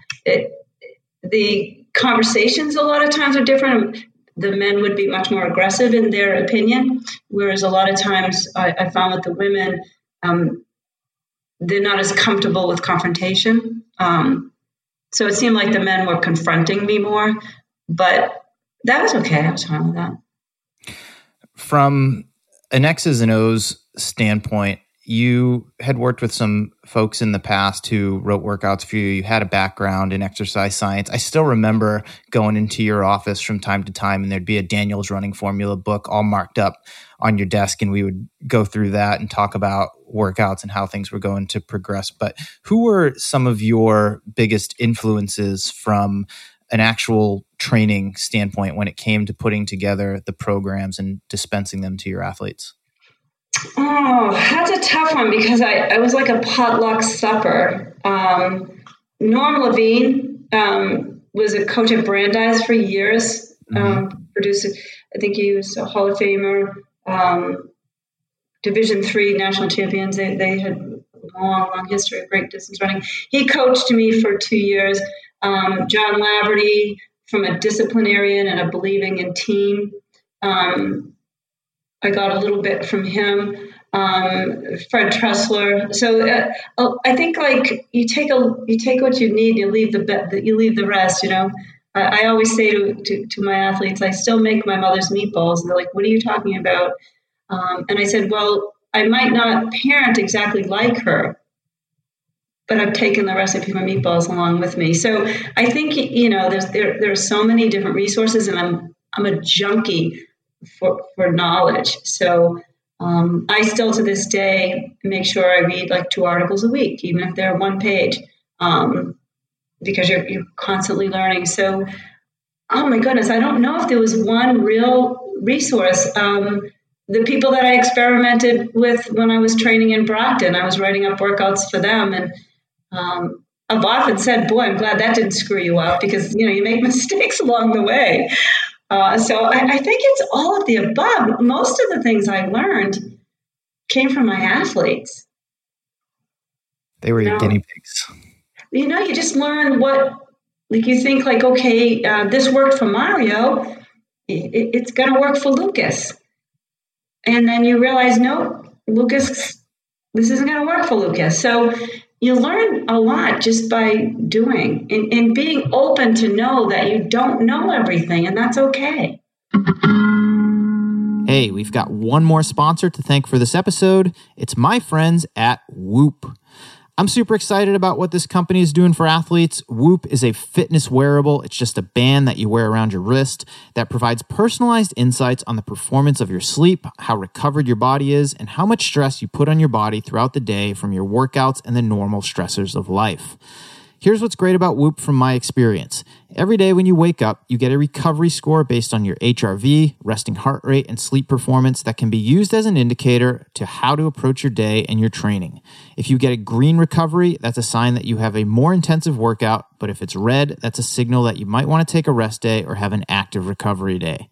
The conversations a lot of times are different. The men would be much more aggressive in their opinion, whereas a lot of times I found with the women, they're not as comfortable with confrontation. So it seemed like the men were confronting me more, but that was okay. I was fine with that. From an X's and O's standpoint, you had worked with some folks in the past who wrote workouts for you. You had a background in exercise science. I still remember going into your office from time to time and there'd be a Daniels running formula book all marked up on your desk. And we would go through that and talk about workouts and how things were going to progress. But who were some of your biggest influences from an actual training standpoint when it came to putting together the programs and dispensing them to your athletes? Oh, that's a tough one because I was like a potluck supper. Norm Levine was a coach at Brandeis for years. Producer, I think he was a Hall of Famer, Division III national champions. They had a long history of great distance running. He coached me for 2 years. John Laverty, from a disciplinarian and a believing in team. I got a little bit from him, Fred Tressler. So I think like you take what you need, you leave the rest. You know, I always say to my athletes, I still make my mother's meatballs, and they're like, "What are you talking about?" And I said, "Well, I might not parent exactly like her, but I've taken the recipe for meatballs along with me." So I think you know, there are so many different resources, and I'm a junkie for knowledge. So I still to this day make sure I read like 2 articles a week, even if they're 1 page, because you're constantly learning. So, oh my goodness, I don't know if there was one real resource. The people that I experimented with when I was training in Brockton, I was writing up workouts for them. And I've often said, boy, I'm glad that didn't screw you up because, you know, you make mistakes along the way. So I think it's all of the above. Most of the things I learned came from my athletes. They were your guinea pigs. You know, you just learn what, like you think like, okay, this worked for Mario. It's going to work for Lucas. And then you realize, no, Lucas, this isn't going to work for Lucas. So you learn a lot just by doing and being open to know that you don't know everything, and that's okay. Hey, we've got one more sponsor to thank for this episode. It's my friends at Whoop. I'm super excited about what this company is doing for athletes. Whoop is a fitness wearable. It's just a band that you wear around your wrist that provides personalized insights on the performance of your sleep, how recovered your body is, and how much stress you put on your body throughout the day from your workouts and the normal stressors of life. Here's what's great about Whoop from my experience. Every day when you wake up, you get a recovery score based on your HRV, resting heart rate, and sleep performance that can be used as an indicator to how to approach your day and your training. If you get a green recovery, that's a sign that you have a more intensive workout, but if it's red, that's a signal that you might want to take a rest day or have an active recovery day.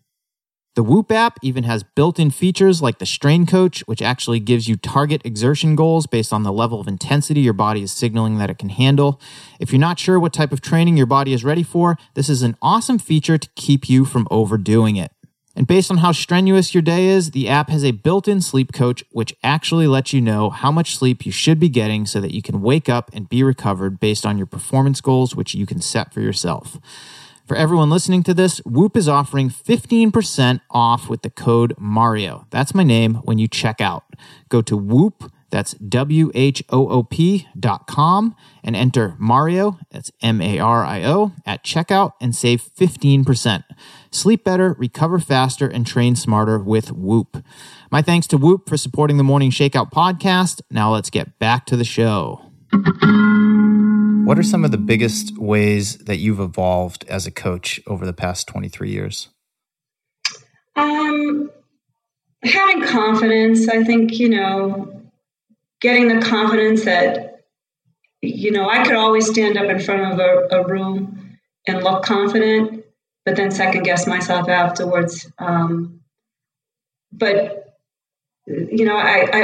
The Whoop app even has built-in features like the Strain Coach, which actually gives you target exertion goals based on the level of intensity your body is signaling that it can handle. If you're not sure what type of training your body is ready for, this is an awesome feature to keep you from overdoing it. And based on how strenuous your day is, the app has a built-in sleep coach, which actually lets you know how much sleep you should be getting so that you can wake up and be recovered based on your performance goals, which you can set for yourself. For everyone listening to this, Whoop is offering 15% off with the code Mario. That's my name when you check out. Go to Whoop, that's WHOOP.com, and enter Mario, that's MARIO, at checkout and save 15%. Sleep better, recover faster, and train smarter with Whoop. My thanks to Whoop for supporting the Morning Shakeout podcast. Now let's get back to the show. What are some of the biggest ways that you've evolved as a coach over the past 23 years? Having confidence, I think, getting the confidence that, I could always stand up in front of a room and look confident, but then second guess myself afterwards. I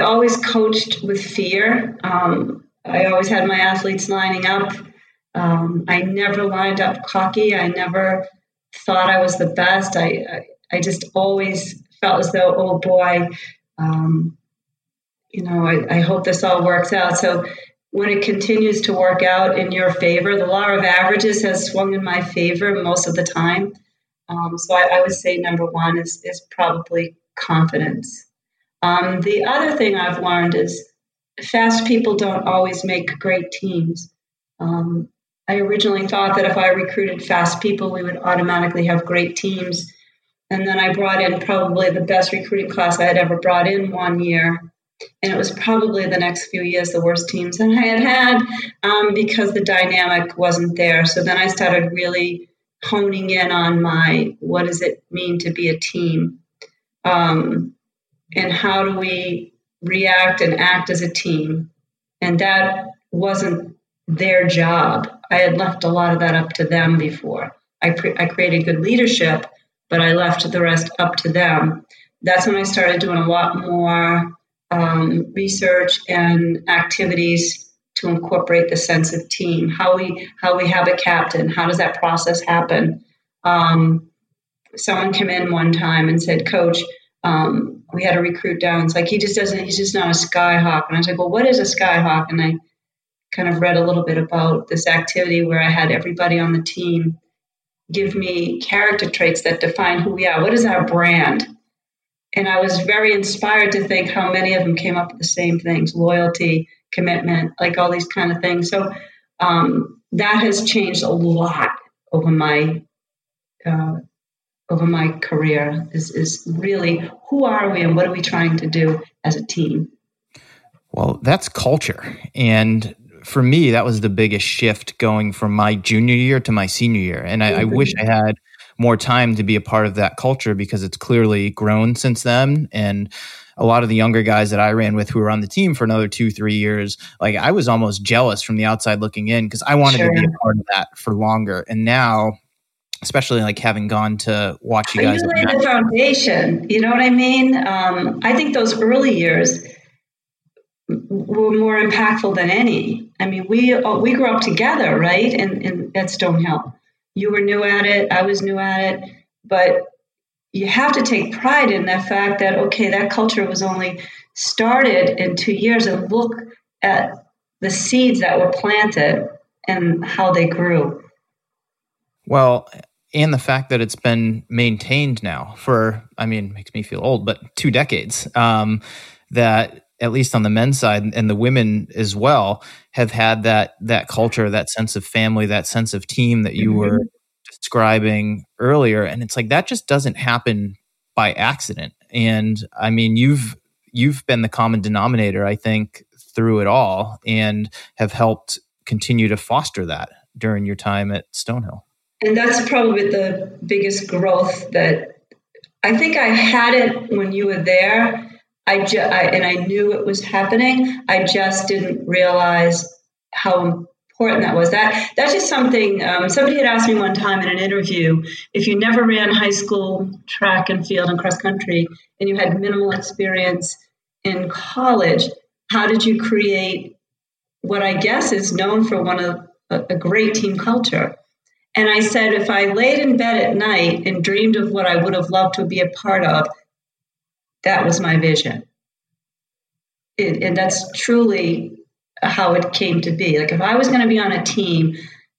always coached with fear. I always had my athletes lining up. I never lined up cocky. I never thought I was the best. I just always felt as though, oh boy, I hope this all works out. So when it continues to work out in your favor, the law of averages has swung in my favor most of the time. So I would say number one is probably confidence. The other thing I've learned is fast people don't always make great teams. I originally thought that if I recruited fast people, we would automatically have great teams. And then I brought in probably the best recruiting class I had ever brought in one year. And it was probably the next few years the worst teams that I had because the dynamic wasn't there. So then I started really honing in on what does it mean to be a team? And how do we react and act as a team? And that wasn't their job. I had left a lot of that up to them before. I created good leadership, but I left the rest up to them. That's when I started doing a lot more research and activities to incorporate the sense of team, how we have a captain, how does that process happen? Someone came in one time and said, Coach, we had a recruit down. It's like, he's just not a skyhawk. And I was like, well, what is a skyhawk? And I kind of read a little bit about this activity where I had everybody on the team give me character traits that define who we are. What is our brand? And I was very inspired to think how many of them came up with the same things, loyalty, commitment, like all these kind of things. So that has changed a lot over my career is really who are we and what are we trying to do as a team? Well, that's culture. And for me, that was the biggest shift going from my junior year to my senior year. And I wish I had more time to be a part of that culture because it's clearly grown since then. And a lot of the younger guys that I ran with who were on the team for another 2-3 years, like I was almost jealous from the outside looking in because I wanted to be a part of that for longer. And now, especially like having gone to watch you guys. You laid the foundation, you know what I mean? I think those early years were more impactful than any. I mean, we grew up together, right? And at Stonehill. You were new at it. I was new at it. But you have to take pride in the fact that, okay, that culture was only started in 2 years and look at the seeds that were planted and how they grew. Well, and the fact that it's been maintained now for, I mean, makes me feel old, but 2 decades, that at least on the men's side and the women as well have had that culture, that sense of family, that sense of team that you mm-hmm. were describing earlier. And it's like, that just doesn't happen by accident. And I mean, you've been the common denominator, I think, through it all and have helped continue to foster that during your time at Stonehill. And that's probably the biggest growth that I think I had it when you were there. And I knew it was happening. I just didn't realize how important that was. That's just something somebody had asked me one time in an interview, if you never ran high school track and field and cross country and you had minimal experience in college, how did you create what I guess is known for a great team culture? And I said, if I laid in bed at night and dreamed of what I would have loved to be a part of, that was my vision. And that's truly how it came to be. Like, if I was going to be on a team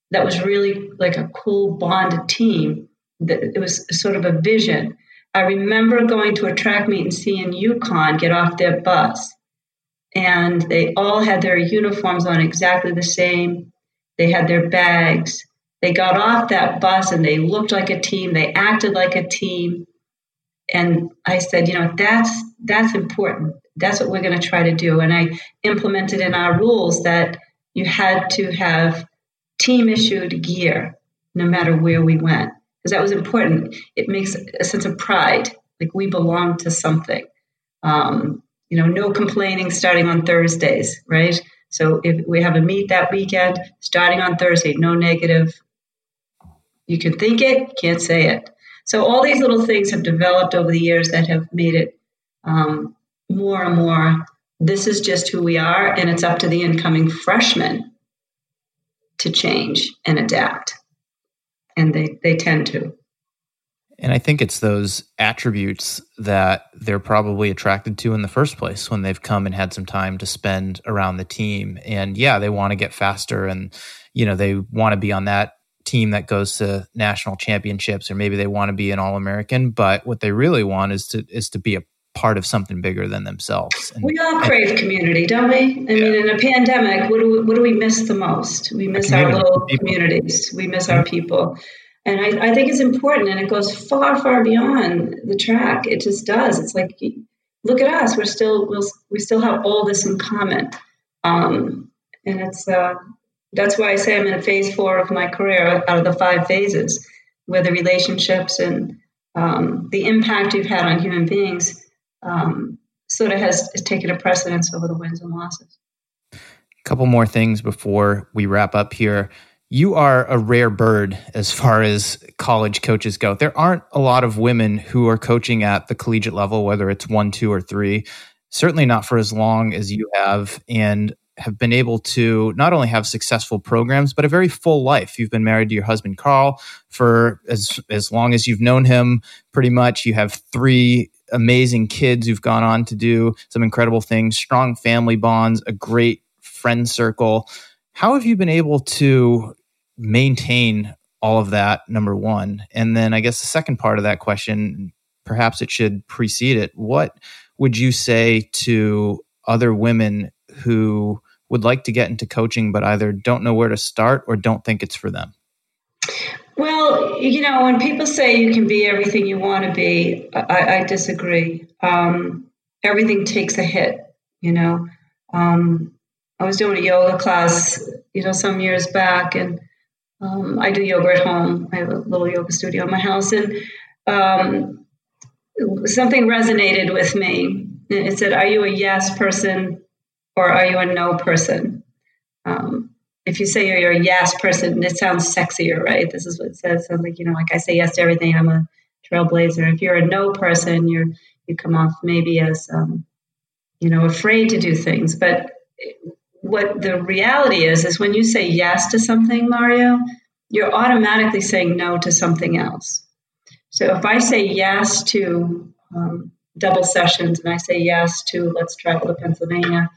that was really like a cool bonded team, it was sort of a vision. I remember going to a track meet and seeing UConn get off their bus, and they all had their uniforms on exactly the same. They had their bags. They got off that bus and they looked like a team. They acted like a team. And I said, that's important. That's what we're going to try to do. And I implemented in our rules that you had to have team-issued gear no matter where we went, because that was important. It makes a sense of pride, like we belong to something. No complaining starting on Thursdays, right? So if we have a meet that weekend, starting on Thursday, no negative. You can think it, can't say it. So all these little things have developed over the years that have made it more and more, this is just who we are, and it's up to the incoming freshmen to change and adapt. And they tend to. And I think it's those attributes that they're probably attracted to in the first place when they've come and had some time to spend around the team. And yeah, they want to get faster and, they want to be on that team that goes to national championships, or maybe they want to be an All-American, but what they really want is to be a part of something bigger than themselves. And we all crave community, don't we? I mean, in a pandemic, what do we miss the most? We miss our little communities. We miss our people. And I think it's important, and it goes far, far beyond the track. It just does. It's like, look at us. We still have all this in common. And it's that's why I say I'm in phase 4 of my career out of the 5 phases, where the relationships and the impact you've had on human beings sort of has taken a precedence over the wins and losses. A couple more things before we wrap up here. You are a rare bird as far as college coaches go. There aren't a lot of women who are coaching at the collegiate level, whether it's 1, 2, or 3, certainly not for as long as you have, and have been able to not only have successful programs, but a very full life. You've been married to your husband, Carl, for as long as you've known him, pretty much. You have 3 amazing kids who've gone on to do some incredible things, strong family bonds, a great friend circle. How have you been able to maintain all of that, number one? And then I guess the second part of that question, perhaps it should precede it. What would you say to other women who would like to get into coaching but either don't know where to start or don't think it's for them? Well, when people say you can be everything you want to be, I disagree. Everything takes a hit, I was doing a yoga class, some years back, and I do yoga at home. I have a little yoga studio in my house, and something resonated with me. It said, are you a yes person or are you a no person? If you say you're a yes person, it sounds sexier, right? This is what it says. Sounds like, like I say yes to everything. I'm a trailblazer. If you're a no person, you come off maybe as, afraid to do things. But what the reality is when you say yes to something, Mario, you're automatically saying no to something else. So if I say yes to double sessions and I say yes to let's travel to Pennsylvania,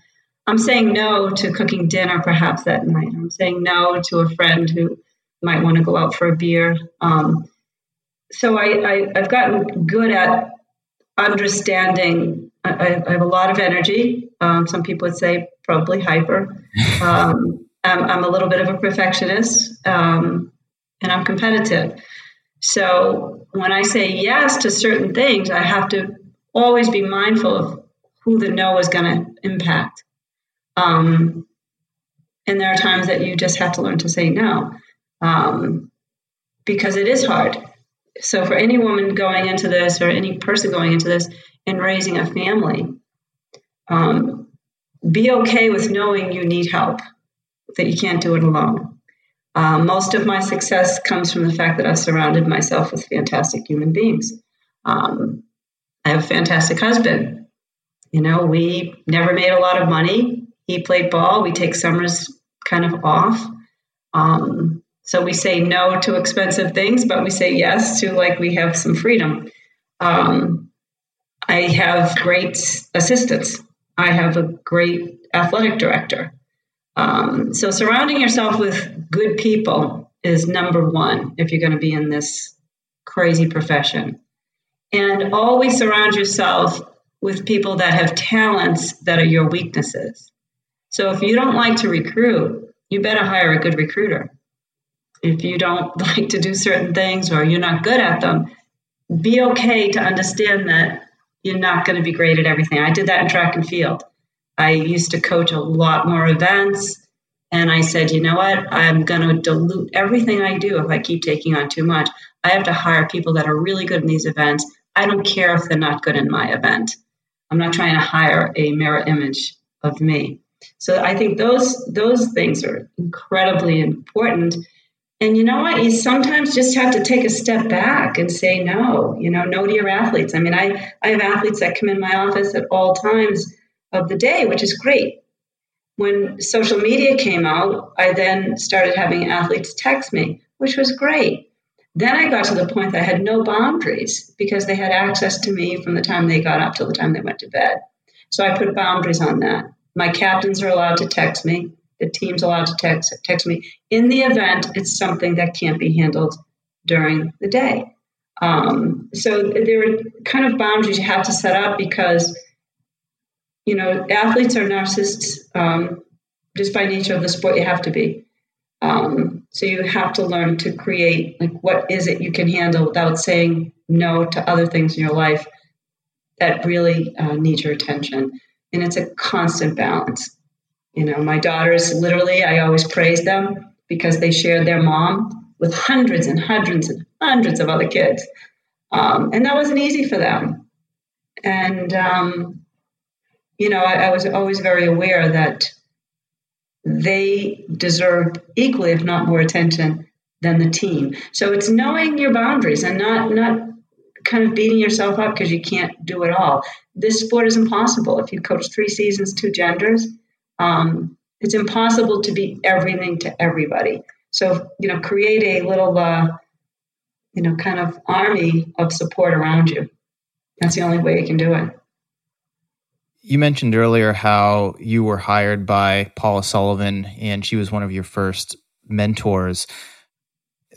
I'm saying no to cooking dinner perhaps that night. I'm saying no to a friend who might want to go out for a beer. so I've gotten good at understanding. I have a lot of energy. Some people would say probably hyper. I'm a little bit of a perfectionist, and I'm competitive. So when I say yes to certain things, I have to always be mindful of who the no is going to impact. And there are times that you just have to learn to say no, because it is hard. So for any woman going into this, or any person going into this and raising a family, be okay with knowing you need help, that you can't do it alone. Most of my success comes from the fact that I've surrounded myself with fantastic human beings. I have a fantastic husband. You know, we never made a lot of money. He played ball. We take summers kind of off. So we say no to expensive things, but we say yes to, like, we have some freedom. I have great assistants. I have a great athletic director. So surrounding yourself with good people is number one if you're going to be in this crazy profession. And always surround yourself with people that have talents that are your weaknesses. So if you don't like to recruit, you better hire a good recruiter. If you don't like to do certain things, or you're not good at them, be okay to understand that you're not going to be great at everything. I did that in track and field. I used to coach a lot more events, and I said, you know what? I'm going to dilute everything I do if I keep taking on too much. I have to hire people that are really good in these events. I don't care if they're not good in my event. I'm not trying to hire a mirror image of me. So I think those things are incredibly important. And you know what? You sometimes just have to take a step back and say no, no to your athletes. I mean, I have athletes that come in my office at all times of the day, which is great. When social media came out, I then started having athletes text me, which was great. Then I got to the point that I had no boundaries, because they had access to me from the time they got up till the time they went to bed. So I put boundaries on that. My captains are allowed to text me. The team's allowed to text me. In the event, it's something that can't be handled during the day. So there are kind of boundaries you have to set up, because, athletes are narcissists just by nature of the sport. You have to be. So you have to learn to create, like, what is it you can handle without saying no to other things in your life that really need your attention. And it's a constant balance. My daughters, literally, I always praise them because they shared their mom with hundreds and hundreds and hundreds of other kids. And that wasn't easy for them. And, I was always very aware that they deserved equally, if not more, attention than the team. So it's knowing your boundaries and not kind of beating yourself up because you can't do it all. This sport is impossible. If you coach 3 seasons, 2 genders, it's impossible to be everything to everybody. So, create a little, kind of army of support around you. That's the only way you can do it. You mentioned earlier how you were hired by Paula Sullivan, and she was one of your first mentors.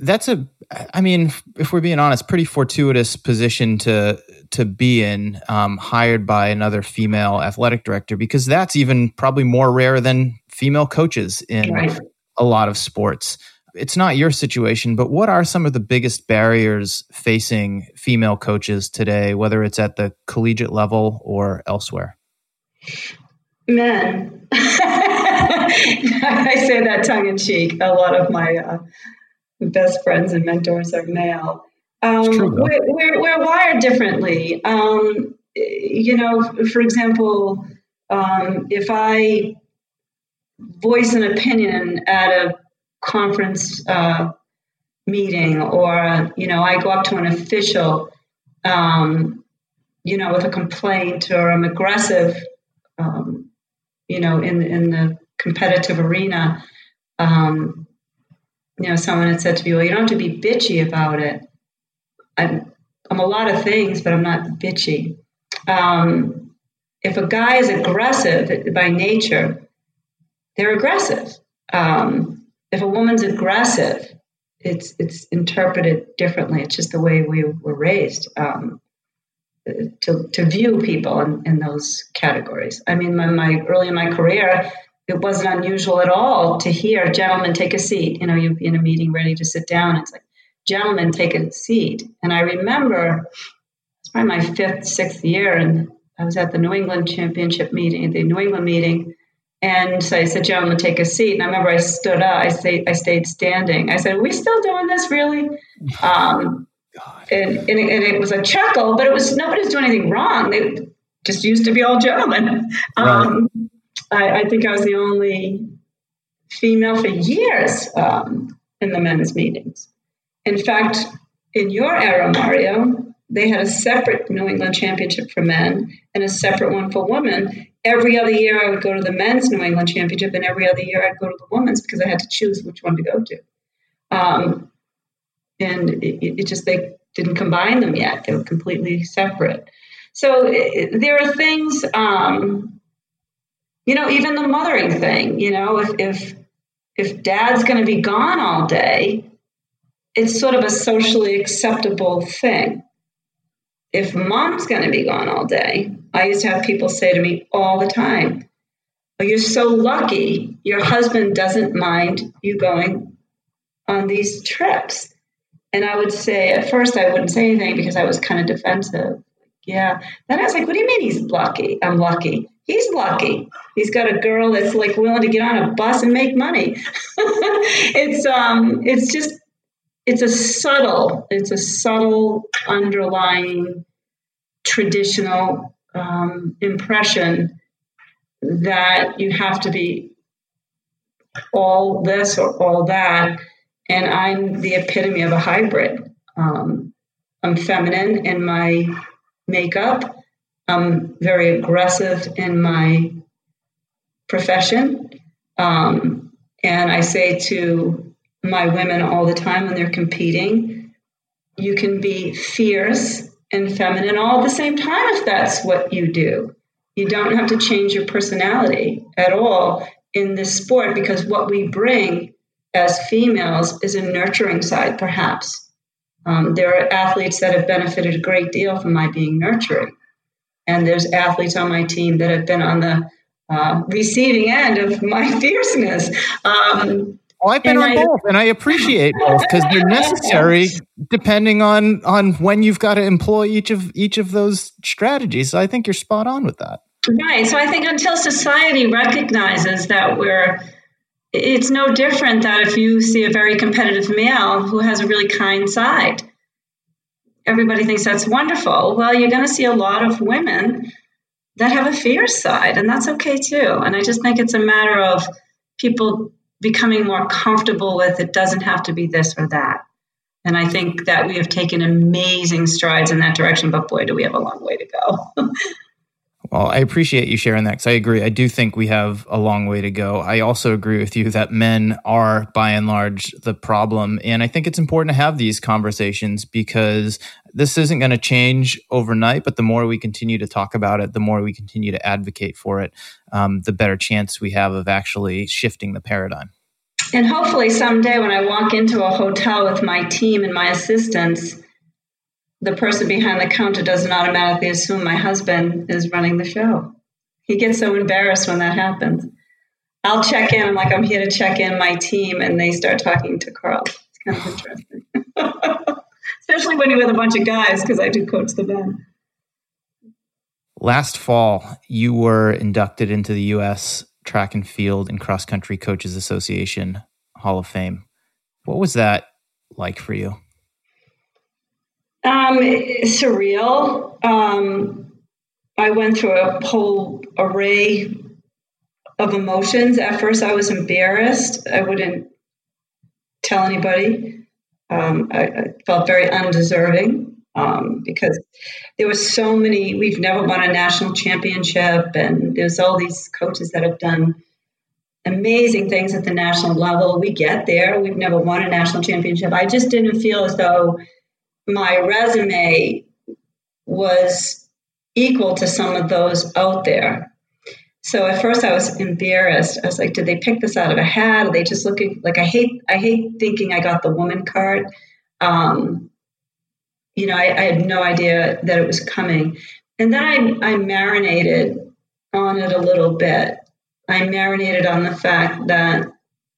If we're being honest, pretty fortuitous position to be in, hired by another female athletic director, because that's even probably more rare than female coaches in a lot of sports. It's not your situation, but what are some of the biggest barriers facing female coaches today, whether it's at the collegiate level or elsewhere? Men. I say that tongue in cheek. A lot of my best friends and mentors are male. We're wired differently. For example, if I voice an opinion at a conference meeting, or, I go up to an official, with a complaint, or I'm aggressive, in the competitive arena, someone had said to me, well, you don't have to be bitchy about it. I'm a lot of things, but I'm not bitchy. If a guy is aggressive by nature, they're aggressive. If a woman's aggressive, it's interpreted differently. It's just the way we were raised to view people in those categories. I mean, early in my career, it wasn't unusual at all to hear, "Gentlemen, take a seat." You know, you'd be in a meeting ready to sit down. It's like, "Gentlemen, take a seat." And I remember it's probably my fifth, sixth year, and I was at the New England Championship meeting, the New England meeting. And so I said, "Gentlemen, take a seat." And I remember I stood up. I stayed standing. I said, "Are we still doing this, really?" And it was a chuckle, but it was nobody was doing anything wrong. They just used to be all gentlemen. Right. I think I was the only female for years in the men's meetings. In fact, in your era, Mario, they had a separate New England Championship for men and a separate one for women. Every other year I would go to the men's New England Championship, and every other year I'd go to the women's because I had to choose which one to go to. And it just, they didn't combine them yet. They were completely separate. So there are things, even the mothering thing, if dad's going to be gone all day, it's sort of a socially acceptable thing. If mom's going to be gone all day, I used to have people say to me all the time, "Oh, you're so lucky. Your husband doesn't mind you going on these trips." And I would say, at first I wouldn't say anything because I was kind of defensive. Yeah. Then I was like, "What do you mean he's lucky? I'm lucky. He's lucky. He's got a girl that's like willing to get on a bus and make money." It's a subtle underlying traditional impression that you have to be all this or all that. And I'm the epitome of a hybrid. I'm feminine in my makeup. I'm very aggressive in my profession. And I say to my women all the time when they're competing, you can be fierce and feminine all at the same time if that's what you do. You don't have to change your personality at all in this sport, because what we bring as females is a nurturing side, perhaps. There are athletes that have benefited a great deal from my being nurturing. And there's athletes on my team that have been on the receiving end of my fierseness. Well, I've been on both, and I appreciate both because they're necessary depending on when you've got to employ each of those strategies. So I think you're spot on with that. Right. So I think until society recognizes that it's no different that if you see a very competitive male who has a really kind side, everybody thinks that's wonderful. Well, you're going to see a lot of women that have a fierce side, and that's okay too. And I just think it's a matter of people becoming more comfortable with it doesn't have to be this or that. And I think that we have taken amazing strides in that direction, but boy, do we have a long way to go. Well, I appreciate you sharing that because I agree. I do think we have a long way to go. I also agree with you that men are, by and large, the problem. And I think it's important to have these conversations because this isn't going to change overnight, but the more we continue to talk about it, the more we continue to advocate for it, the better chance we have of actually shifting the paradigm. And hopefully someday when I walk into a hotel with my team and my assistants, the person behind the counter doesn't automatically assume my husband is running the show. He gets so embarrassed when that happens. I'll check in. I'm like, "I'm here to check in my team," and they start talking to Carl. It's kind of interesting. Especially when you're with a bunch of guys, because I do coach the men. Last fall, you were inducted into the U.S. Track and Field and Cross Country Coaches Association Hall of Fame. What was that like for you? Surreal. I went through a whole array of emotions. At first, I was embarrassed. I wouldn't tell anybody. I felt very undeserving because there were so many. We've never won a national championship, and there's all these coaches that have done amazing things at the national level. We get there. We've never won a national championship. I just didn't feel as though my resume was equal to some of those out there. So at first I was embarrassed. I was like, did they pick this out of a hat? Are they just looking like, I hate thinking I got the woman card. I had no idea that it was coming. And then I marinated on it a little bit. I marinated on the fact that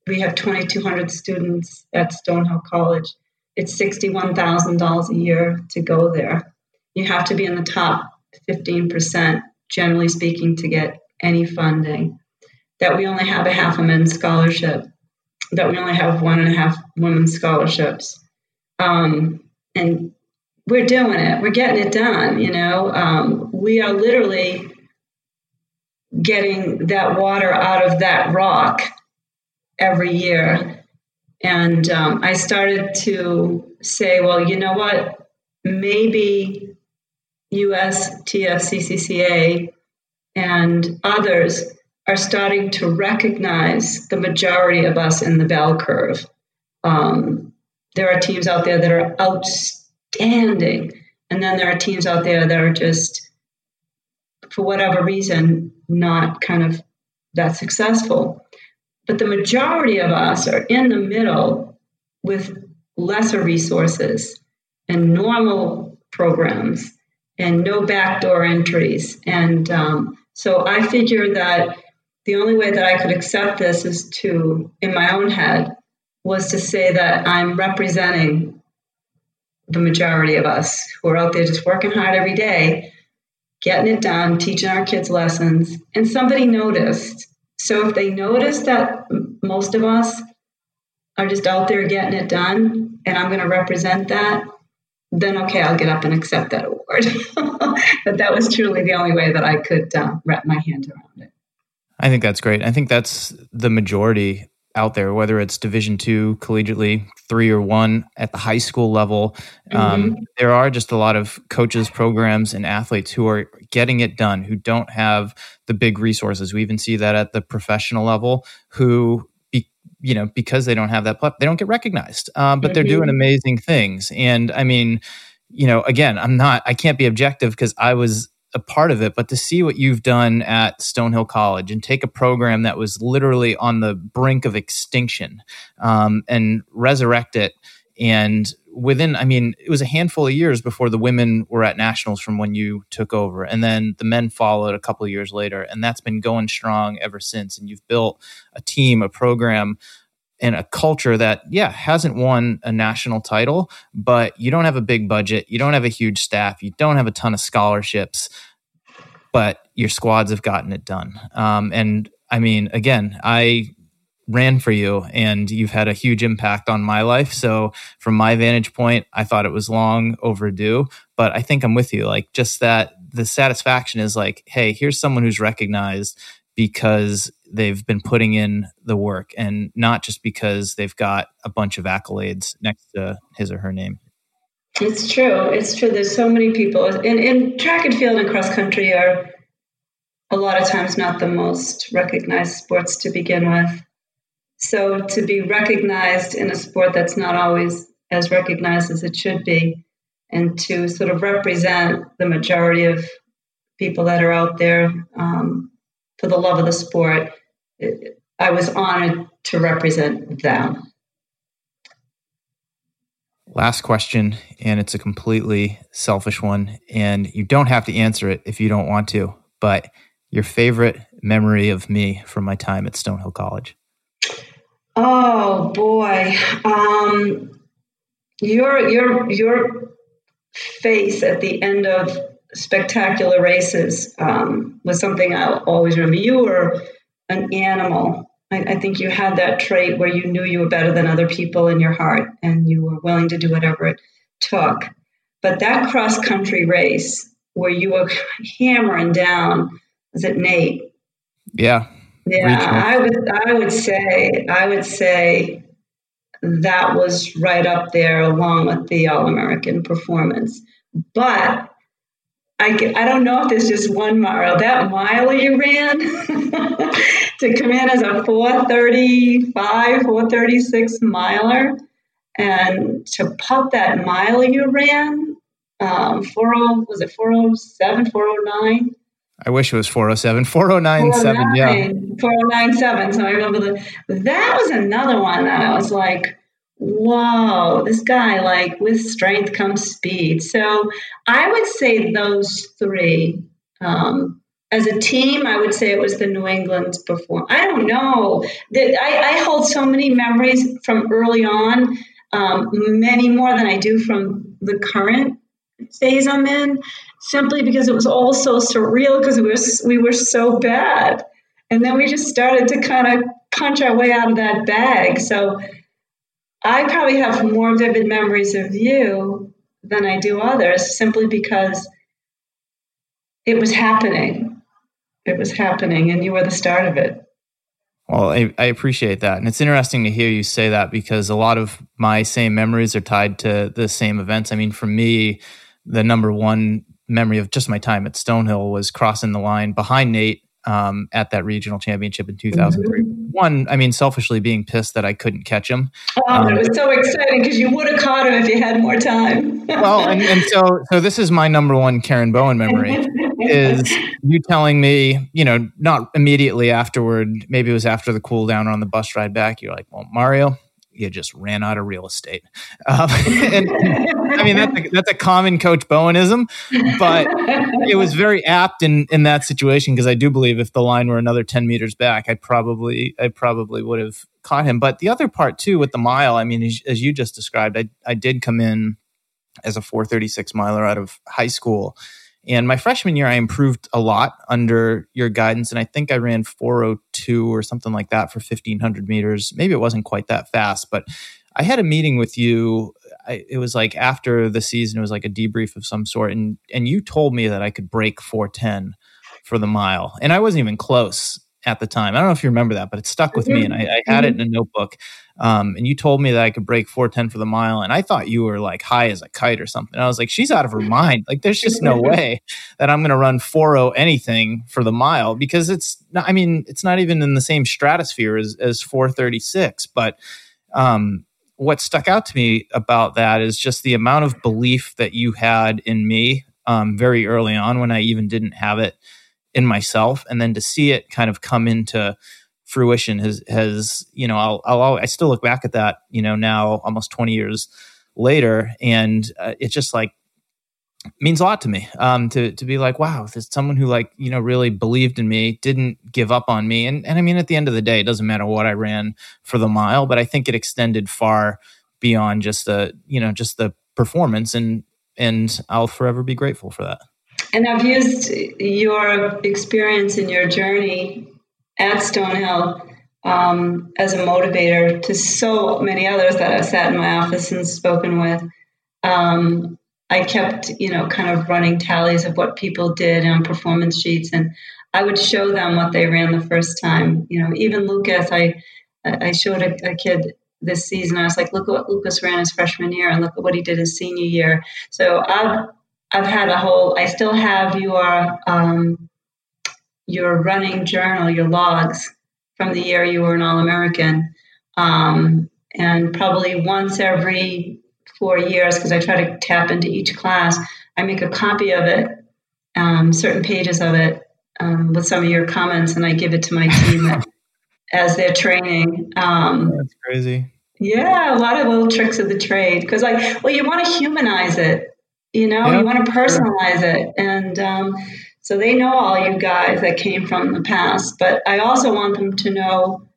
we have 2,200 students at Stonehill College. It's $61,000 a year to go there. You have to be in the top 15%, generally speaking, to get any funding. That we only have a half a men's scholarship. That we only have 1.5 women's scholarships. And we're doing it. We're getting it done, We are literally getting that water out of that rock every year. And I started to say, well, you know what? Maybe USTFCCCA and others are starting to recognize the majority of us in the bell curve. There are teams out there that are outstanding, and then there are teams out there that are just, for whatever reason, not kind of that successful. But the majority of us are in the middle with lesser resources and normal programs and no backdoor entries. And so I figured that the only way that I could accept this is to, in my own head, was to say that I'm representing the majority of us who are out there just working hard every day, getting it done, teaching our kids lessons. And somebody noticed. So if they notice that most of us are just out there getting it done, and I'm going to represent that, then okay, I'll get up and accept that award. But that was truly the only way that I could wrap my hand around it. I think that's great. I think that's the majority out there, whether it's Division II, collegiately, 3 or 1 at the high school level. There are just a lot of coaches, programs, and athletes who are getting it done, who don't have the big resources. We even see that at the professional level, who, because they don't have that platform, they don't get recognized, but they're doing amazing things. And I mean, again, I can't be objective because I was a part of it, but to see what you've done at Stonehill College and take a program that was literally on the brink of extinction and resurrect it. And it was a handful of years before the women were at nationals from when you took over. And then the men followed a couple of years later. And that's been going strong ever since. And you've built a team, a program, and a culture that, hasn't won a national title, but you don't have a big budget, you don't have a huge staff, you don't have a ton of scholarships, but your squads have gotten it done. I ran for you, and you've had a huge impact on my life. So from my vantage point, I thought it was long overdue, but I think I'm with you. Like, just that the satisfaction is like, hey, here's someone who's recognized because they've been putting in the work and not just because they've got a bunch of accolades next to his or her name. It's true. It's true. There's so many people. And track and field and cross country are a lot of times not the most recognized sports to begin with. So to be recognized in a sport that's not always as recognized as it should be, and to sort of represent the majority of people that are out there, for the love of the sport, I was honored to represent them. Last question, and it's a completely selfish one, and you don't have to answer it if you don't want to, but your favorite memory of me from my time at Stonehill College? Oh, boy. Your face at the end of spectacular races was something I'll always remember. You were an animal. I think you had that trait where you knew you were better than other people in your heart, and you were willing to do whatever it took. But that cross-country race where you were hammering down, was it Nate? Yeah. I would say that was right up there along with the All-American performance. But I don't know if there's just one mile. That mile you ran to come in as a 4:35, 4:36 miler, and to pop that mile you ran, 4:07, 4:09? I wish it was 407. 4097, yeah. 4097. So I remember that was another one that I was like, whoa, this guy, like, with strength comes speed. So I would say those three. As a team, I would say it was the New England's before. I don't know. I hold so many memories from early on, many more than I do from the current phase I'm in, simply because it was all so surreal because we were so bad. And then we just started to kind of punch our way out of that bag. So I probably have more vivid memories of you than I do others, simply because it was happening. It was happening, and you were the start of it. Well, I appreciate that. And it's interesting to hear you say that, because a lot of my same memories are tied to the same events. I mean, for me, the number one memory of just my time at Stonehill was crossing the line behind Nate at that regional championship in 2003. Mm-hmm. One, I mean, selfishly being pissed that I couldn't catch him. It was so exciting because you would have caught him if you had more time. Well, and so this is my number one Karen Boen memory, is you telling me, you know, not immediately afterward, maybe it was after the cool down or on the bus ride back, you're like, well, Mario, you just ran out of real estate. I mean, that's a common Coach Boenism, but it was very apt in that situation, because I do believe if the line were another 10 meters back, I probably would have caught him. But the other part too, with the mile, I mean, as you just described, I did come in as a 436 miler out of high school. And my freshman year, I improved a lot under your guidance. And I think I ran 402 or something like that for 1,500 meters. Maybe it wasn't quite that fast, but I had a meeting with you. It was like after the season, it was like a debrief of some sort. And you told me that I could break 410 for the mile. And I wasn't even close at the time. I don't know if you remember that, but it stuck with me. And I had it in a notebook. And you told me that I could break 410 for the mile. And I thought you were like high as a kite or something. I was like, she's out of her mind. Like, there's just no way that I'm going to run 4:0 anything for the mile, because it's not even in the same stratosphere as 436. But what stuck out to me about that is just the amount of belief that you had in me very early on, when I even didn't have it in myself, and then to see it kind of come into fruition has you know, I still look back at that, you know, now almost 20 years later, and it just like means a lot to me to be like, wow, there's someone who, like, you know, really believed in me, didn't give up on me, and I mean, at the end of the day, it doesn't matter what I ran for the mile, but I think it extended far beyond just the, you know, just the performance, and I'll forever be grateful for that. And I've used your experience and your journey at Stonehill as a motivator to so many others that I've sat in my office and spoken with. I kept, you know, kind of running tallies of what people did on performance sheets, and I would show them what they ran the first time. You know, even Lucas, I showed a kid this season. I was like, look what Lucas ran his freshman year, and look at what he did his senior year. So I've had a whole, I still have your running journal, your logs from the year you were an All-American. And probably once every 4 years, because I try to tap into each class, I make a copy of it, certain pages of it, with some of your comments, and I give it to my team as they're training. That's crazy. Yeah, a lot of little tricks of the trade. Because, like, well, you want to humanize it. You know, yep. You want to personalize it. And so they know all you guys that came from the past. But I also want them to know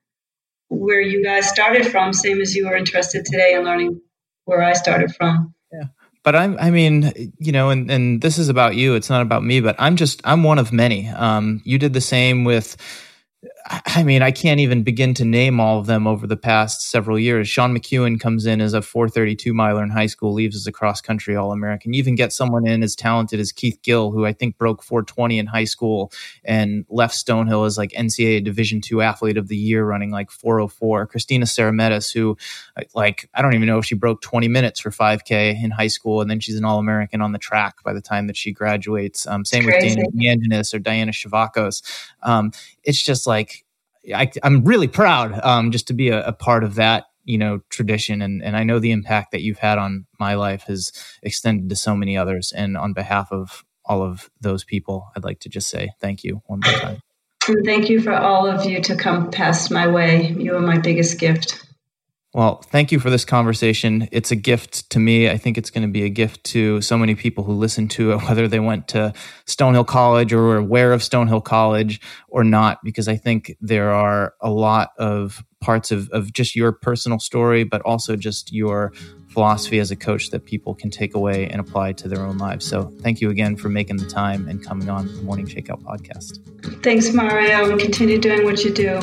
where you guys started from, same as you were interested today in learning where I started from. Yeah. But I mean, you know, and this is about you. It's not about me, but I'm one of many. You did the same with, I mean, I can't even begin to name all of them over the past several years. Sean McEwen comes in as a 432 miler in high school, leaves as a cross-country All-American. You even get someone in as talented as Keith Gill, who I think broke 420 in high school and left Stonehill as like NCAA Division II Athlete of the Year, running like 404. Christina Sarametis, who, like, I don't even know if she broke 20 minutes for 5K in high school, and then she's an All-American on the track by the time that she graduates. Same with Dana DeAngelis or Diana Shavakos. It's just like, I'm really proud just to be a part of that, you know, tradition. And I know the impact that you've had on my life has extended to so many others. And on behalf of all of those people, I'd like to just say thank you one more time. And thank you for all of you to come past my way. You are my biggest gift. Well, thank you for this conversation. It's a gift to me. I think it's going to be a gift to so many people who listen to it, whether they went to Stonehill College or were aware of Stonehill College or not, because I think there are a lot of parts of just your personal story, but also just your philosophy as a coach that people can take away and apply to their own lives. So thank you again for making the time and coming on the Morning Shakeout podcast. Thanks, Mario, and continue doing what you do.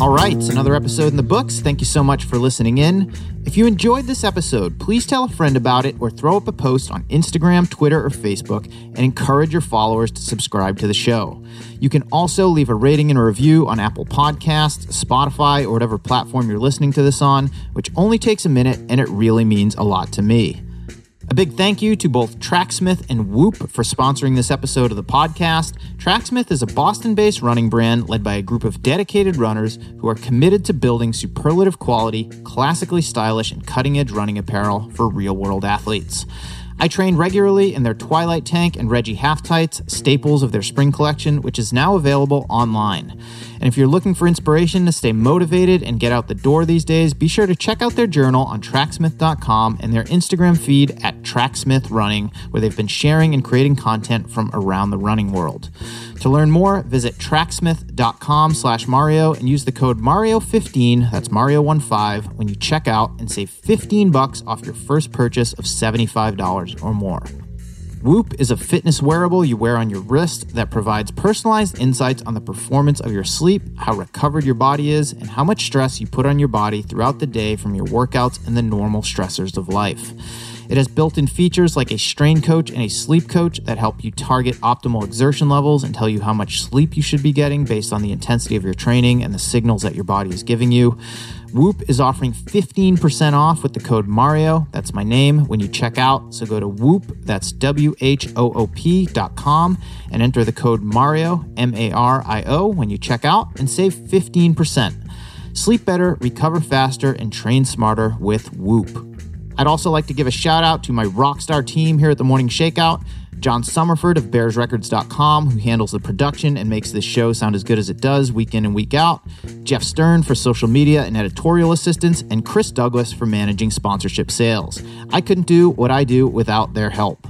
All right, it's another episode in the books. Thank you so much for listening in. If you enjoyed this episode, please tell a friend about it or throw up a post on Instagram, Twitter, or Facebook and encourage your followers to subscribe to the show. You can also leave a rating and a review on Apple Podcasts, Spotify, or whatever platform you're listening to this on, which only takes a minute and it really means a lot to me. A big thank you to both Tracksmith and Whoop for sponsoring this episode of the podcast. Tracksmith is a Boston-based running brand led by a group of dedicated runners who are committed to building superlative quality, classically stylish, and cutting-edge running apparel for real-world athletes. I train regularly in their Twilight Tank and Reggie Half Tights, staples of their spring collection, which is now available online. And if you're looking for inspiration to stay motivated and get out the door these days, be sure to check out their journal on tracksmith.com and their Instagram feed at Tracksmith Running, where they've been sharing and creating content from around the running world. To learn more, visit tracksmith.com/Mario and use the code Mario15, that's Mario15, when you check out and save $15 off your first purchase of $75 or more. Whoop is a fitness wearable you wear on your wrist that provides personalized insights on the performance of your sleep, how recovered your body is, and how much stress you put on your body throughout the day from your workouts and the normal stressors of life. It has built-in features like a strain coach and a sleep coach that help you target optimal exertion levels and tell you how much sleep you should be getting based on the intensity of your training and the signals that your body is giving you. Whoop is offering 15% off with the code Mario, that's my name, when you check out. So go to Whoop, that's WHOOP.com, and enter the code Mario, MARIO, when you check out and save 15%. Sleep better, recover faster, and train smarter with Whoop. I'd also like to give a shout out to my rockstar team here at the Morning Shakeout, John Summerford of BearsRecords.com, who handles the production and makes this show sound as good as it does week in and week out, Jeff Stern for social media and editorial assistance, and Chris Douglas for managing sponsorship sales. I couldn't do what I do without their help.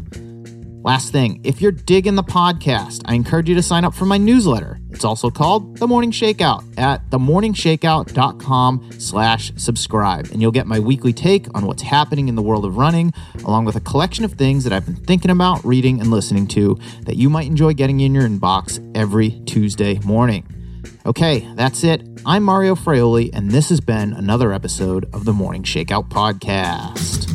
Last thing, if you're digging the podcast, I encourage you to sign up for my newsletter. It's also called The Morning Shakeout at themorningshakeout.com/subscribe. And you'll get my weekly take on what's happening in the world of running, along with a collection of things that I've been thinking about, reading, and listening to that you might enjoy getting in your inbox every Tuesday morning. Okay, that's it. I'm Mario Fraioli, and this has been another episode of The Morning Shakeout Podcast.